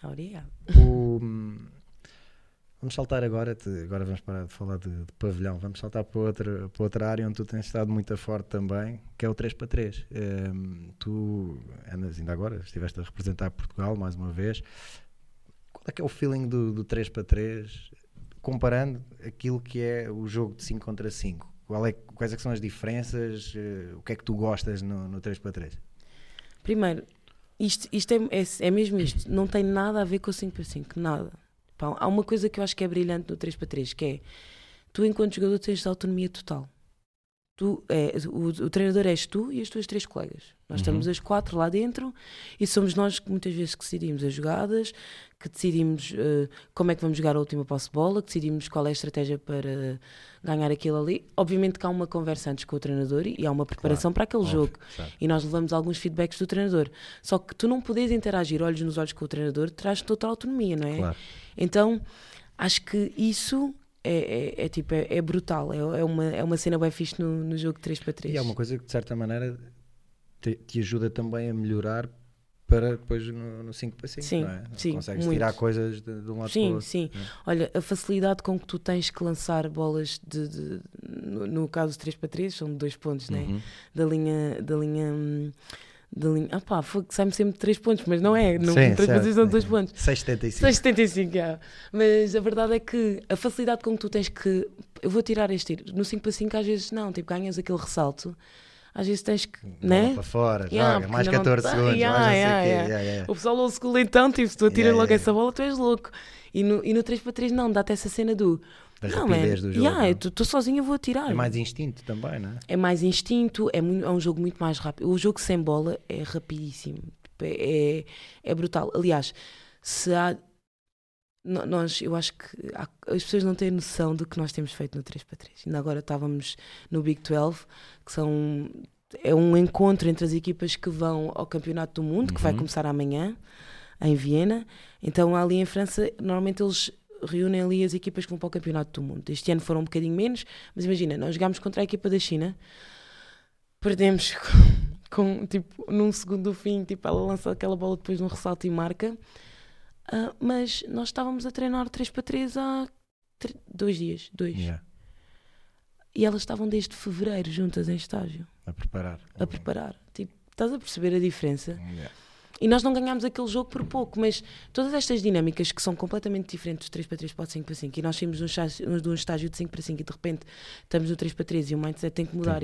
Obrigado. Vamos saltar agora vamos parar de falar de pavilhão, vamos saltar para outra área onde tu tens estado muito forte também, que é o 3x3. Tu andas ainda agora, estiveste a representar Portugal mais uma vez. Qual é que é o feeling do 3x3? Comparando aquilo que é o jogo de 5 contra 5, quais é que são as diferenças, o que é que tu gostas no 3x3? Primeiro, isto é mesmo isto, não tem nada a ver com o 5x5, nada. Pá, há uma coisa que eu acho que é brilhante no 3x3, que é, tu enquanto jogador tens autonomia total. O treinador és tu e as tuas 3 colegas. Nós estamos as 4 lá dentro e somos nós que muitas vezes que decidimos as jogadas, que decidimos como é que vamos jogar a última posse de bola, que decidimos qual é a estratégia para ganhar aquilo ali. Obviamente que há uma conversa antes com o treinador e há uma preparação para aquele jogo. Certo. E nós levamos alguns feedbacks do treinador. Só que tu não podes interagir olhos nos olhos com o treinador, traz total autonomia, não é? Claro. Então, acho que isso... É brutal, é uma cena bem fixe no jogo 3x3. E é uma coisa que de certa maneira te ajuda também a melhorar para depois no 5x5, sim, não é? Sim, consegues muito tirar coisas de um lado para o outro. Sim, sim. Olha, a facilidade com que tu tens que lançar bolas no caso 3x3, são de 2 pontos, não é? Da linha. Pá, sai-me sempre 3 pontos, mas não é. 3x3 são 2 pontos. 6,75. Mas a verdade é que a facilidade com que tu tens que. Eu vou tirar este tiro. No 5x5, às vezes não. Tipo, ganhas aquele ressalto. às vezes tens que, né? Para fora, joga, mais 14 segundos, O pessoal old school então, tipo, se tu atiras logo essa bola, tu és louco. E no 3x3 não, dá-te essa cena do... Da rapidez do jogo. Estou sozinha, vou atirar. É mais instinto também, não é? É mais instinto, é um jogo muito mais rápido. O jogo sem bola é rapidíssimo, é brutal. Aliás, se há... eu acho que as pessoas não têm noção do que nós temos feito no 3x3. Ainda agora estávamos no Big 12, que é um encontro entre as equipas que vão ao Campeonato do Mundo, que vai começar amanhã, em Viena. Então ali em França, normalmente eles reúnem ali as equipas que vão para o Campeonato do Mundo. Este ano foram um bocadinho menos, mas imagina, nós jogámos contra a equipa da China, perdemos tipo, num segundo do fim, tipo, ela lança aquela bola depois num ressalto e marca. Mas nós estávamos a treinar 3x3 há 2 dias. E elas estavam desde fevereiro juntas em estágio. A preparar. Tipo, estás a perceber a diferença? E nós não ganhámos aquele jogo por pouco, mas todas estas dinâmicas que são completamente diferentes dos 3x3 para o 5x5, e nós saímos de um estágio de 5x5 e de repente estamos no 3x3 e o mindset tem que mudar,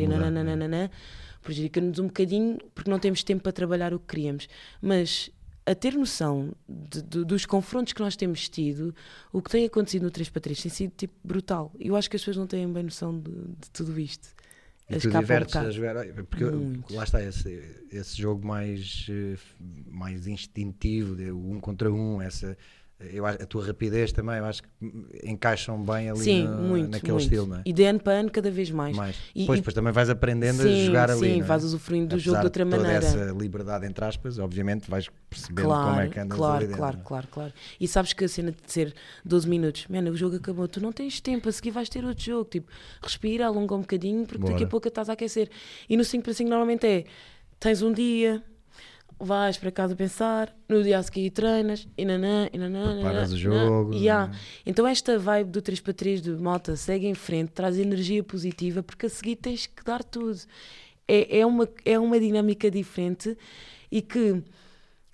prejudica-nos um bocadinho porque não temos tempo para trabalhar o que queríamos. Mas... a ter noção dos confrontos que nós temos tido, o que tem acontecido no 3x3 tem sido tipo, brutal. Eu acho que as pessoas não têm bem noção de tudo isto. E tu divertes a jogar, porque lá está esse jogo mais instintivo, de um contra um, a tua rapidez também, eu acho que encaixam bem ali. Sim, naquele estilo, não é? E de ano para ano cada vez mais. Depois também vais aprendendo a jogar ali, não é? Sim, vais usufruindo do jogo de outra maneira. Essa liberdade, entre aspas, obviamente vais percebendo como é que andas ali dentro. Claro. E sabes que a cena de ser 12 minutos, o jogo acabou, tu não tens tempo, a seguir vais ter outro jogo, tipo, respira, alonga um bocadinho, porque daqui a pouco estás a aquecer. E no 5x5 normalmente tens um dia... vais para casa pensar, no dia a seguir treinas, preparas o jogo. Então esta vibe do 3x3 de malta segue em frente, traz energia positiva, porque a seguir tens que dar tudo. É uma dinâmica diferente e que,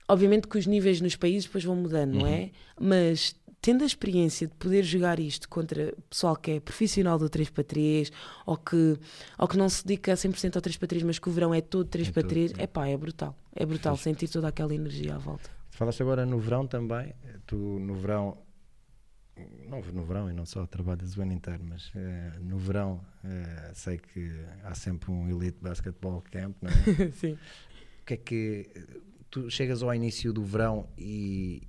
obviamente que os níveis nos países depois vão mudando, não é? Mas tendo a experiência de poder jogar isto contra pessoal que é profissional do 3x3 ou que não se dedica 100% ao 3x3, mas que o verão é todo 3x3, é brutal. É brutal sentir toda aquela energia à volta. Falaste agora no verão também. Tu no verão, não no verão e não só, trabalhas o ano inteiro, mas no verão sei que há sempre um Elite Basketball Camp, não é? Sim. O que é que... tu chegas ao início do verão e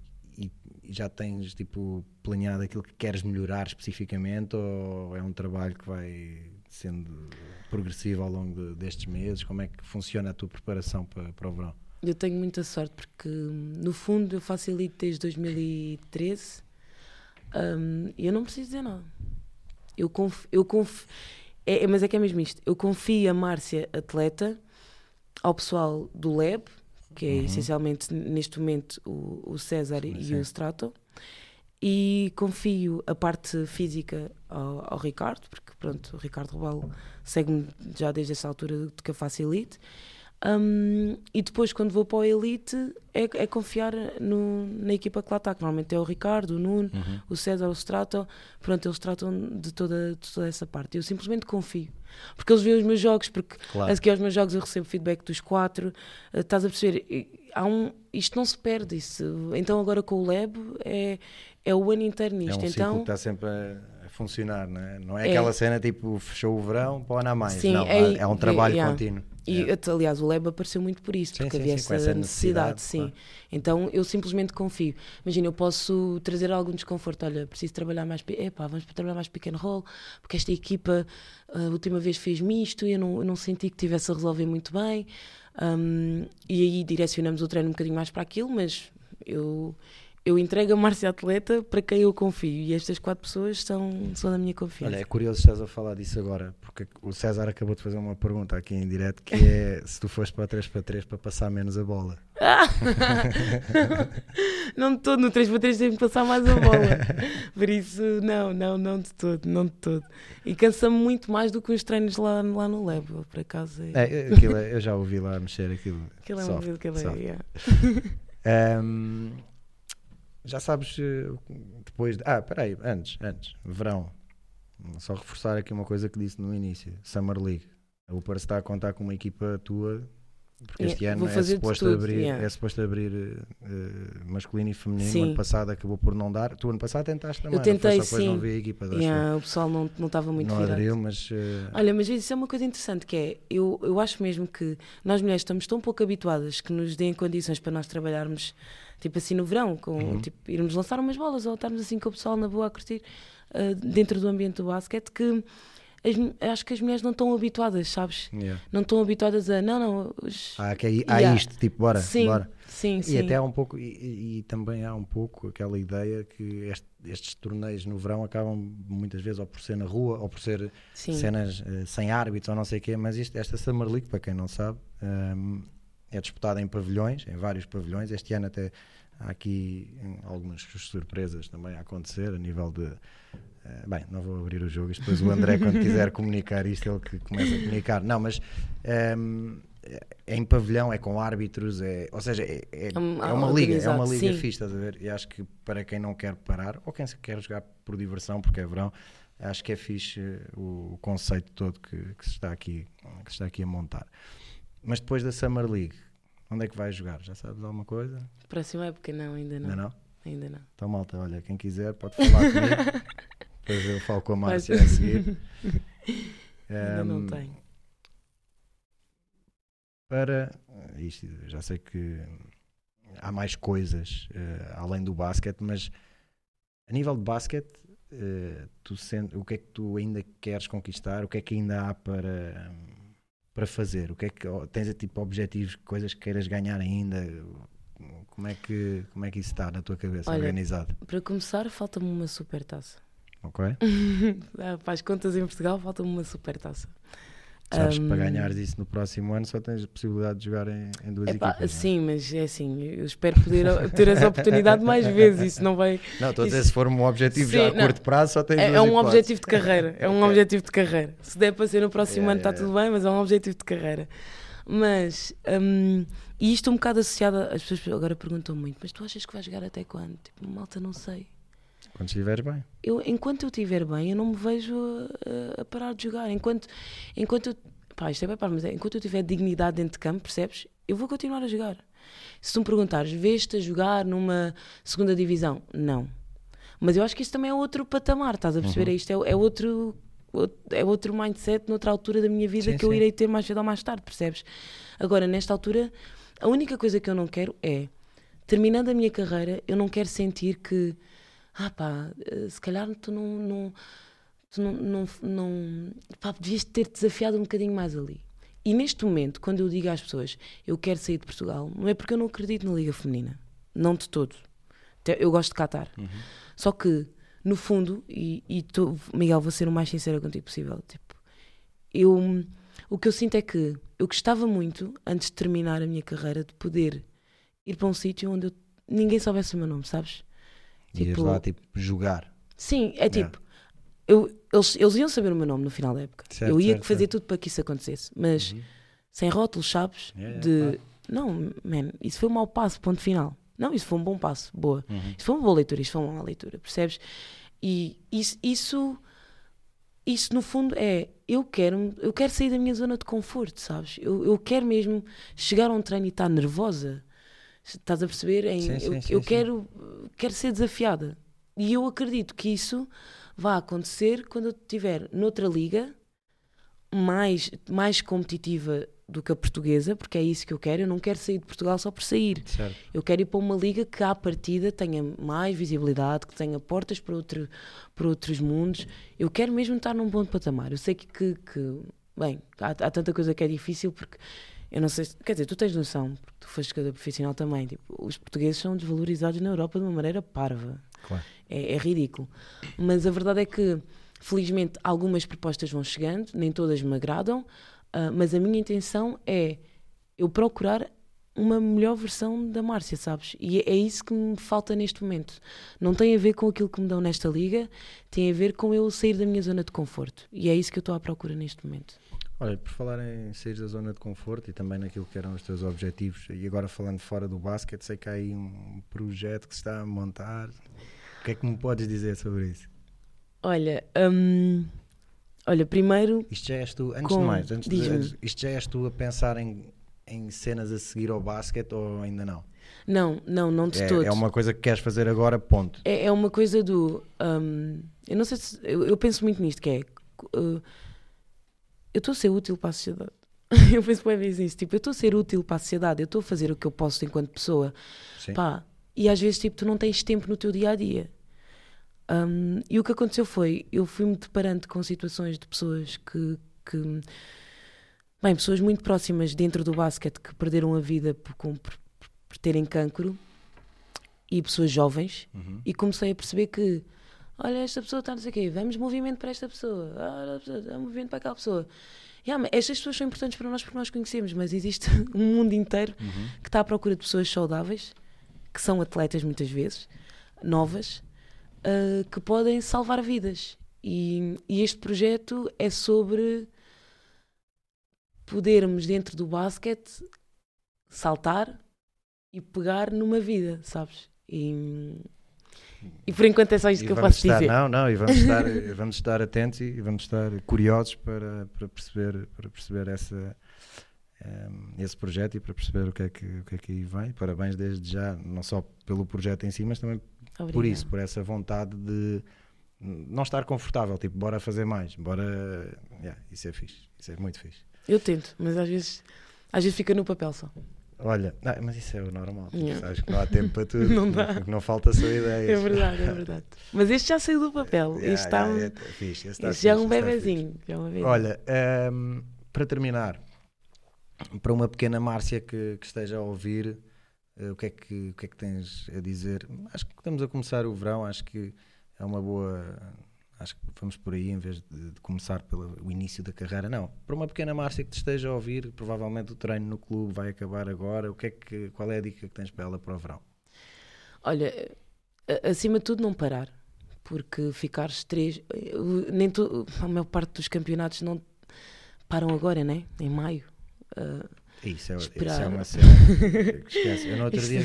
já tens tipo planeado aquilo que queres melhorar especificamente, ou é um trabalho que vai sendo progressivo ao longo destes meses? Como é que funciona a tua preparação para o verão? Eu tenho muita sorte porque no fundo eu faço Elite desde 2013 e eu não preciso dizer nada. Mas é que é mesmo isto, eu confio a Márcia atleta ao pessoal do LEB, que é essencialmente neste momento o César e o Strato, e confio a parte física ao Ricardo, porque pronto, o Ricardo Rubal segue-me já desde essa altura de que eu faço Elite, e depois quando vou para o Elite é confiar na equipa que lá está, que normalmente é o Ricardo, o Nuno, o César, o Strato, pronto, eles tratam de toda essa parte. Eu simplesmente confio. Porque eles veem os meus jogos, porque aqui aos meus jogos eu recebo feedback dos 4. Estás a perceber? Isto não se perde. Isso. Então, agora com o LEB é o ano inteiro nisto. É um ciclo que está sempre a funcionar, não é? Não é aquela cena tipo fechou o verão, pô, não há mais. Sim, não, é um trabalho contínuo. E aliás, o LEB apareceu muito por isso, porque havia essa necessidade. Então, eu simplesmente confio. Imagina, eu posso trazer algum desconforto. Olha, preciso trabalhar mais. Vamos trabalhar mais pick and roll, porque esta equipa a última vez fez misto e eu não senti que tivesse a resolver muito bem. E aí direcionamos o treino um bocadinho mais para aquilo, mas eu entrego a Márcia atleta para quem eu confio, e estas 4 pessoas são da minha confiança. Olha, é curioso estás a falar disso agora, porque o César acabou de fazer uma pergunta aqui em direto, que é se tu foste para 3x3 para passar menos a bola. Não de todo, no 3x3 tenho que passar mais a bola, por isso não de todo, e cansa-me muito mais do que os treinos lá no LEB, por acaso. Aquilo eu já ouvi lá mexer aquilo soft, é movido que ele é. Já sabes, depois de... antes, verão, só reforçar aqui uma coisa que disse no início, Summer League, O Porto está a contar com uma equipa tua, porque este ano é suposto abrir masculino e feminino. O ano passado acabou por não dar. Tu ano passado tentaste também. Eu tentei, não foi, só depois não vi a equipa. O pessoal não estava muito virado. Não aderiu, mas... Olha, mas isso é uma coisa interessante, que é, eu acho mesmo que nós mulheres estamos tão pouco habituadas que nos deem condições para nós trabalharmos, tipo assim, no verão, com, tipo, irmos lançar umas bolas ou estarmos assim com o pessoal na boa a curtir dentro do ambiente do basquete, que... acho que as mulheres não estão habituadas, sabes? Não estão habituadas a... isto, tipo, bora, sim, bora. Sim. Até há um pouco, e também há um pouco aquela ideia que estes torneios no verão acabam muitas vezes ou por ser na rua, ou por ser cenas sem árbitros ou não sei o quê, mas esta Summer League, para quem não sabe, é disputada em pavilhões, em vários pavilhões. Este ano até há aqui algumas surpresas também a acontecer a nível de... Bem, não vou abrir o jogo, depois o André quando quiser comunicar isto, ele que começa a comunicar. Não, mas é em pavilhão, é com árbitros, ou seja, é uma liga fixe, estás a ver? E acho que para quem não quer parar, ou quem quer jogar por diversão, porque é verão, acho que é fixe o conceito todo que se está aqui a montar. Mas depois da Summer League, onde é que vais jogar? Já sabes alguma coisa? Próxima época não, ainda não. Ainda não. Então malta, olha, quem quiser pode falar comigo. Depois eu falo com a Márcia a seguir. Ainda não tenho. Para isto, já sei que há mais coisas além do basquete, mas a nível de basquete, o que é que tu ainda queres conquistar? O que é que ainda há para fazer? O que é que tens, tipo, objetivos, coisas que queiras ganhar ainda? Como é que isso está na tua cabeça? Olha, organizado? Para começar, falta-me uma super taça. Ok. Para as contas em Portugal falta-me uma super taça. Sabes que para ganhares isso no próximo ano só tens a possibilidade de jogar em duas equipas. Sim, não? Mas é assim, eu espero poder ter essa oportunidade mais vezes. Isso não vai... Não, estou a dizer, se for um objetivo curto prazo, só tens duas hipóteses. Objetivo de carreira, objetivo de carreira. Se der para ser no próximo ano está tudo bem, mas é um objetivo de carreira. Mas, e isto é um bocado associado, as pessoas agora perguntam muito, mas tu achas que vais jogar até quando? Tipo, malta, não sei. Quando estiver bem. Enquanto eu estiver bem, eu não me vejo a parar de jogar. Enquanto eu tiver dignidade dentro de campo, percebes? Eu vou continuar a jogar. Se tu me perguntares, vês-te a jogar numa segunda divisão? Não. Mas eu acho que isto também é outro patamar, estás a perceber? Isto é outro mindset noutra altura da minha vida eu irei ter mais cedo ou mais tarde, percebes? Agora, nesta altura, a única coisa que eu não quero é, terminando a minha carreira, eu não quero sentir que se calhar tu não devias ter desafiado um bocadinho mais ali. E neste momento, quando eu digo às pessoas eu quero sair de Portugal, não é porque eu não acredito na Liga Feminina, não de todo. Eu gosto de Qatar. Só que, no fundo, Miguel, vou ser o mais sincera contigo possível, tipo, o que eu sinto é que eu gostava muito, antes de terminar a minha carreira, de poder ir para um sítio onde ninguém soubesse o meu nome, sabes? Ias lá, jogar. Sim, eles iam saber o meu nome no final da época. Certo, eu ia fazer tudo para que isso acontecesse, mas sem rótulos, sabes? Isso foi um mau passo, ponto final. Não, isso foi um bom passo, boa. Isso foi uma boa leitura, isso foi uma má leitura, percebes? E isso no fundo é, eu quero sair da minha zona de conforto, sabes? Eu quero mesmo chegar a um treino e estar nervosa. Estás a perceber? Quero ser desafiada. E eu acredito que isso vai acontecer quando eu estiver noutra liga mais competitiva do que a portuguesa, porque é isso que eu quero. Eu não quero sair de Portugal só por sair. Certo. Eu quero ir para uma liga que à partida tenha mais visibilidade, que tenha portas para outros mundos. Eu quero mesmo estar num bom patamar. Eu sei que tanta coisa que é difícil, porque... Eu não sei, quer dizer, tu tens noção, porque tu foste jogador profissional também, tipo, os portugueses são desvalorizados na Europa de uma maneira parva. Claro. É ridículo. Mas a verdade é que, felizmente, algumas propostas vão chegando, nem todas me agradam, mas a minha intenção é eu procurar uma melhor versão da Márcia, sabes? E é isso que me falta neste momento. Não tem a ver com aquilo que me dão nesta liga, tem a ver com eu sair da minha zona de conforto. E é isso que eu estou à procura neste momento. Olha, por falar em sair da zona de conforto e também naquilo que eram os teus objetivos, e agora falando fora do basquete, sei que há aí um projeto que se está a montar. O que é que me podes dizer sobre isso? Olha, Olha, primeiro... Isto já és tu, antes de mais, isto já és tu a pensar em cenas a seguir ao basquete ou ainda não? Não de todo. É uma coisa que queres fazer agora, ponto. É uma coisa do... eu não sei se... Eu penso muito nisto, que é... eu estou a ser útil para a sociedade. Eu penso bem nisso, tipo, eu estou a ser útil para a sociedade, eu estou a fazer o que eu posso enquanto pessoa. Sim. Pá, e às vezes, tipo, tu não tens tempo no teu dia-a-dia. E o que aconteceu foi, eu fui-me deparando com situações de pessoas que bem, pessoas muito próximas dentro do basquete que perderam a vida por terem cancro, e pessoas jovens, e comecei a perceber que, olha, esta pessoa está não sei o quê, vamos movimento para esta pessoa, movimento para aquela pessoa. Estas pessoas são importantes para nós porque nós conhecemos, mas existe um mundo inteiro que está à procura de pessoas saudáveis, que são atletas muitas vezes, novas, que podem salvar vidas, e este projeto é sobre podermos dentro do basquete saltar e pegar numa vida, sabes? E por enquanto é só isto que eu posso dizer. E vamos estar atentos e vamos estar curiosos para perceber esse projeto e para perceber o que é que aí vem. Parabéns desde já, não só pelo projeto em si, mas também... Obrigada. Por isso, por essa vontade de não estar confortável, tipo, bora fazer mais, bora... Yeah, isso é fixe, isso é muito fixe. Eu tento, mas às vezes fica no papel só. Olha, mas isso é o normal, sabes que não há tempo para tudo, não falta só ideias. É verdade. Mas este já saiu do papel, este já é um bebezinho. Olha, para terminar, para uma pequena Márcia que esteja a ouvir... O que é que tens a dizer? Acho que estamos a começar o verão, acho que é uma boa... Acho que vamos por aí, em vez de começar pelo início da carreira. Não, para uma pequena Márcia que te esteja a ouvir, provavelmente o treino no clube vai acabar agora. Qual é a dica que tens para ela para o verão? Olha, acima de tudo, não parar. Porque ficares a maior parte dos campeonatos não param agora, né? Em maio. Isso é uma cena. Esquece. Eu no outro dia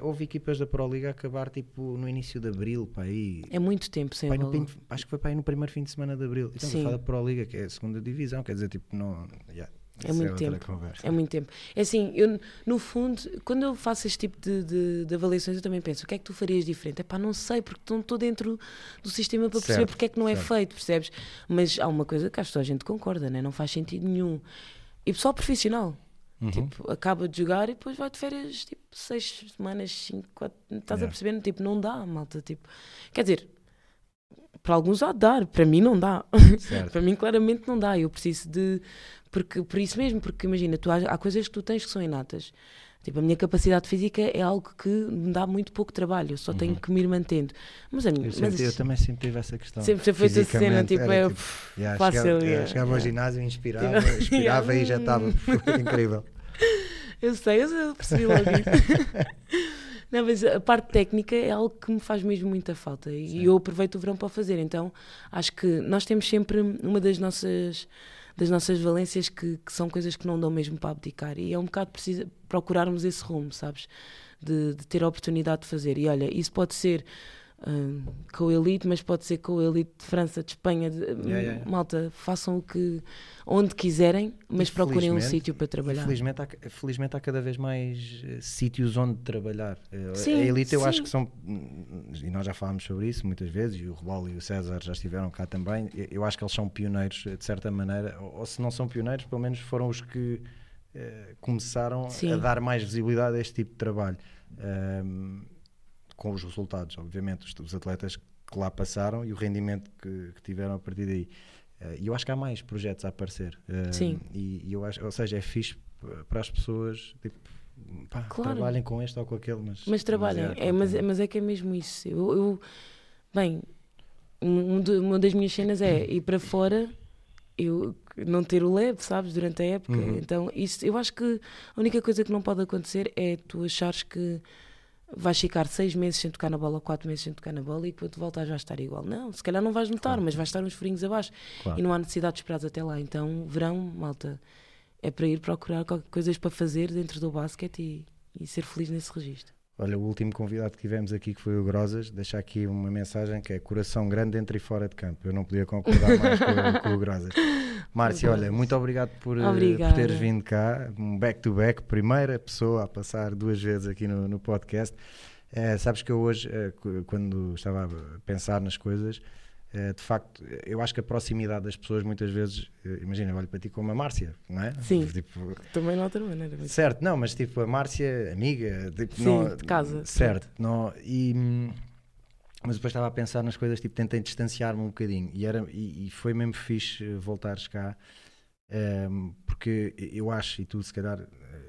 houve equipas da Proliga acabar tipo no início de abril, para aí. É muito tempo sem bola. Acho que foi para aí no primeiro fim de semana de abril. Então me fala da Proliga, que é a segunda divisão, quer dizer, tipo, não. Yeah, é muito tempo. Conversa. É muito tempo. É assim, eu, no fundo, quando eu faço este tipo de avaliações, eu também penso: o que é que tu farias diferente? Não sei, porque não estou dentro do sistema para perceber porque é que não é feito, percebes? Mas há uma coisa que acho que a gente concorda, né? Não faz sentido nenhum. E pessoal profissional, tipo, acaba de jogar e depois vai de férias, tipo, 6 semanas, 5, 4, estás a perceber? Tipo, não dá, malta, tipo, quer dizer, para alguns há de dar, para mim não dá, para mim claramente não dá, eu preciso de, por isso mesmo, porque imagina, há coisas que tu tens que são inatas, tipo, a minha capacidade física é algo que me dá muito pouco trabalho, eu só tenho que me ir mantendo. Eu também sempre tive essa questão. Sempre foi essa cena, tipo, fácil. Chegava ao ginásio, inspirava e já estava incrível. Eu percebi logo isso. Não, mas a parte técnica é algo que me faz mesmo muita falta e eu aproveito o verão para fazer, então acho que nós temos sempre uma das nossas valências que são coisas que não dão mesmo para abdicar, e é um bocado preciso procurarmos esse rumo, sabes, de ter a oportunidade de fazer. E olha, isso pode ser com o elite, mas pode ser com o elite de França, de Espanha, malta, façam o que onde quiserem, mas procurem um sítio para trabalhar. Felizmente há cada vez mais sítios onde trabalhar. A elite eu acho que são, e nós já falámos sobre isso muitas vezes, e o Rubal e o César já estiveram cá também, eu acho que eles são pioneiros de certa maneira, ou se não são pioneiros, pelo menos foram os que começaram a dar mais visibilidade a este tipo de trabalho. Com os resultados, obviamente, os atletas que lá passaram e o rendimento que tiveram a partir daí. E eu acho que há mais projetos a aparecer. E eu acho, ou seja, é fixe para as pessoas, tipo, trabalhem com este ou com aquele. Mas trabalhem, mas é que é mesmo isso. Bem, uma das minhas cenas é ir para fora, eu não ter o LEB, sabes, durante a época. Então, isso, eu acho que a única coisa que não pode acontecer é tu achares que vais ficar 6 meses sem tocar na bola ou 4 meses sem tocar na bola e quando voltares vais estar igual. Não, se calhar não vais notar, mas vais estar uns furinhos abaixo e não há necessidade de esperar até lá. Então, verão, malta, é para ir procurar coisas para fazer dentro do basquete e ser feliz nesse registro. Olha, o último convidado que tivemos aqui, que foi o Grozas, deixar aqui uma mensagem que é coração grande dentro e fora de campo. Eu não podia concordar mais com o Grozas. Márcia, olha, muito obrigado por teres vindo cá, back-to-back, primeira pessoa a passar duas vezes aqui no podcast. Sabes que eu hoje, quando estava a pensar nas coisas, de facto, eu acho que a proximidade das pessoas muitas vezes, imagina, eu olho para ti como a Márcia, não é? Sim, tipo, também não outra maneira. Mas... Certo, não, mas tipo a Márcia, amiga, tipo, sim, não, de casa. Certo, não, mas depois estava a pensar nas coisas, tipo, tentei distanciar-me um bocadinho e foi mesmo fixe voltares cá, porque eu acho, e tu se calhar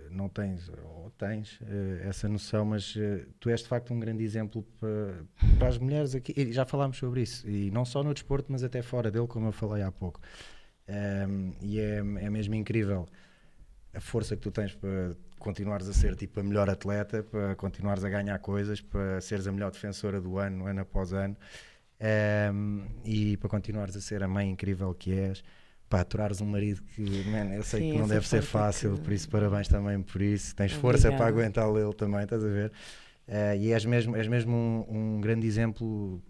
não tens, ou tens essa noção, mas tu és de facto um grande exemplo para as mulheres aqui, e já falámos sobre isso, e não só no desporto, mas até fora dele, como eu falei há pouco, e é mesmo incrível a força que tu tens para continuares a ser tipo a melhor atleta, para continuares a ganhar coisas, para seres a melhor defensora do ano, ano após ano, e para continuares a ser a mãe incrível que és, para aturares um marido que, man, eu sei, sim, que não deve ser fácil, por isso parabéns também por isso, tens força para aguentá-lo ele também, estás a ver? E és mesmo um grande exemplo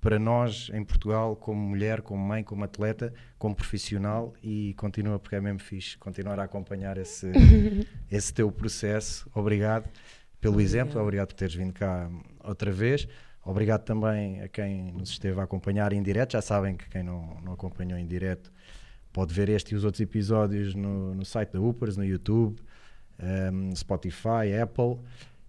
para nós em Portugal, como mulher, como mãe, como atleta, como profissional, e continua, porque é mesmo fixe continuar a acompanhar esse teu processo. Obrigado pelo exemplo, obrigado por teres vindo cá outra vez. Obrigado também a quem nos esteve a acompanhar em direto. Já sabem que quem não acompanhou em direto pode ver este e os outros episódios no site da Uppers, no YouTube, Spotify, Apple,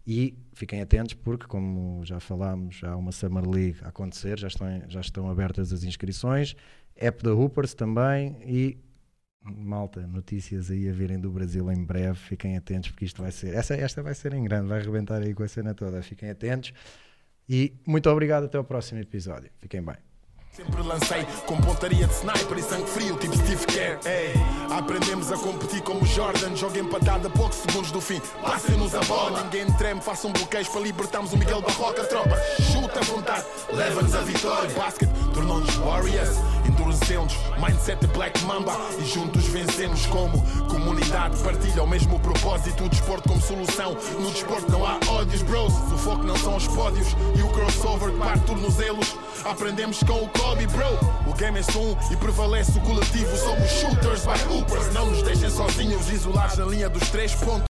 e fiquem atentos porque, como já falámos, há uma Summer League a acontecer, já estão abertas as inscrições, app da Uppers também, e malta, notícias aí a virem do Brasil em breve, fiquem atentos porque isto vai ser, esta vai ser em grande, vai arrebentar aí com a cena toda, fiquem atentos e muito obrigado, até ao próximo episódio, fiquem bem. Sempre lancei com pontaria de sniper e sangue frio tipo Steve Kerr. Aprendemos a competir como Jordan, joga empatada a poucos segundos do fim, passem-nos a bola, ninguém treme, façam bloqueios para libertarmos o Miguel Barroca. Tropa, chuta à vontade, leva-nos a vitória. Basket tornou-nos warriors, endurecemos, mindset black mamba, e juntos vencemos como comunidade, partilha o mesmo propósito, o desporto como solução, no desporto não há ódios, bros, o foco não são os pódios e o crossover que parte tornozelos, aprendemos com o Kobe, bro, o game é só um e prevalece o coletivo. Somos shooters by hoopers, não nos deixem sozinhos, isolados na linha dos 3 pontos.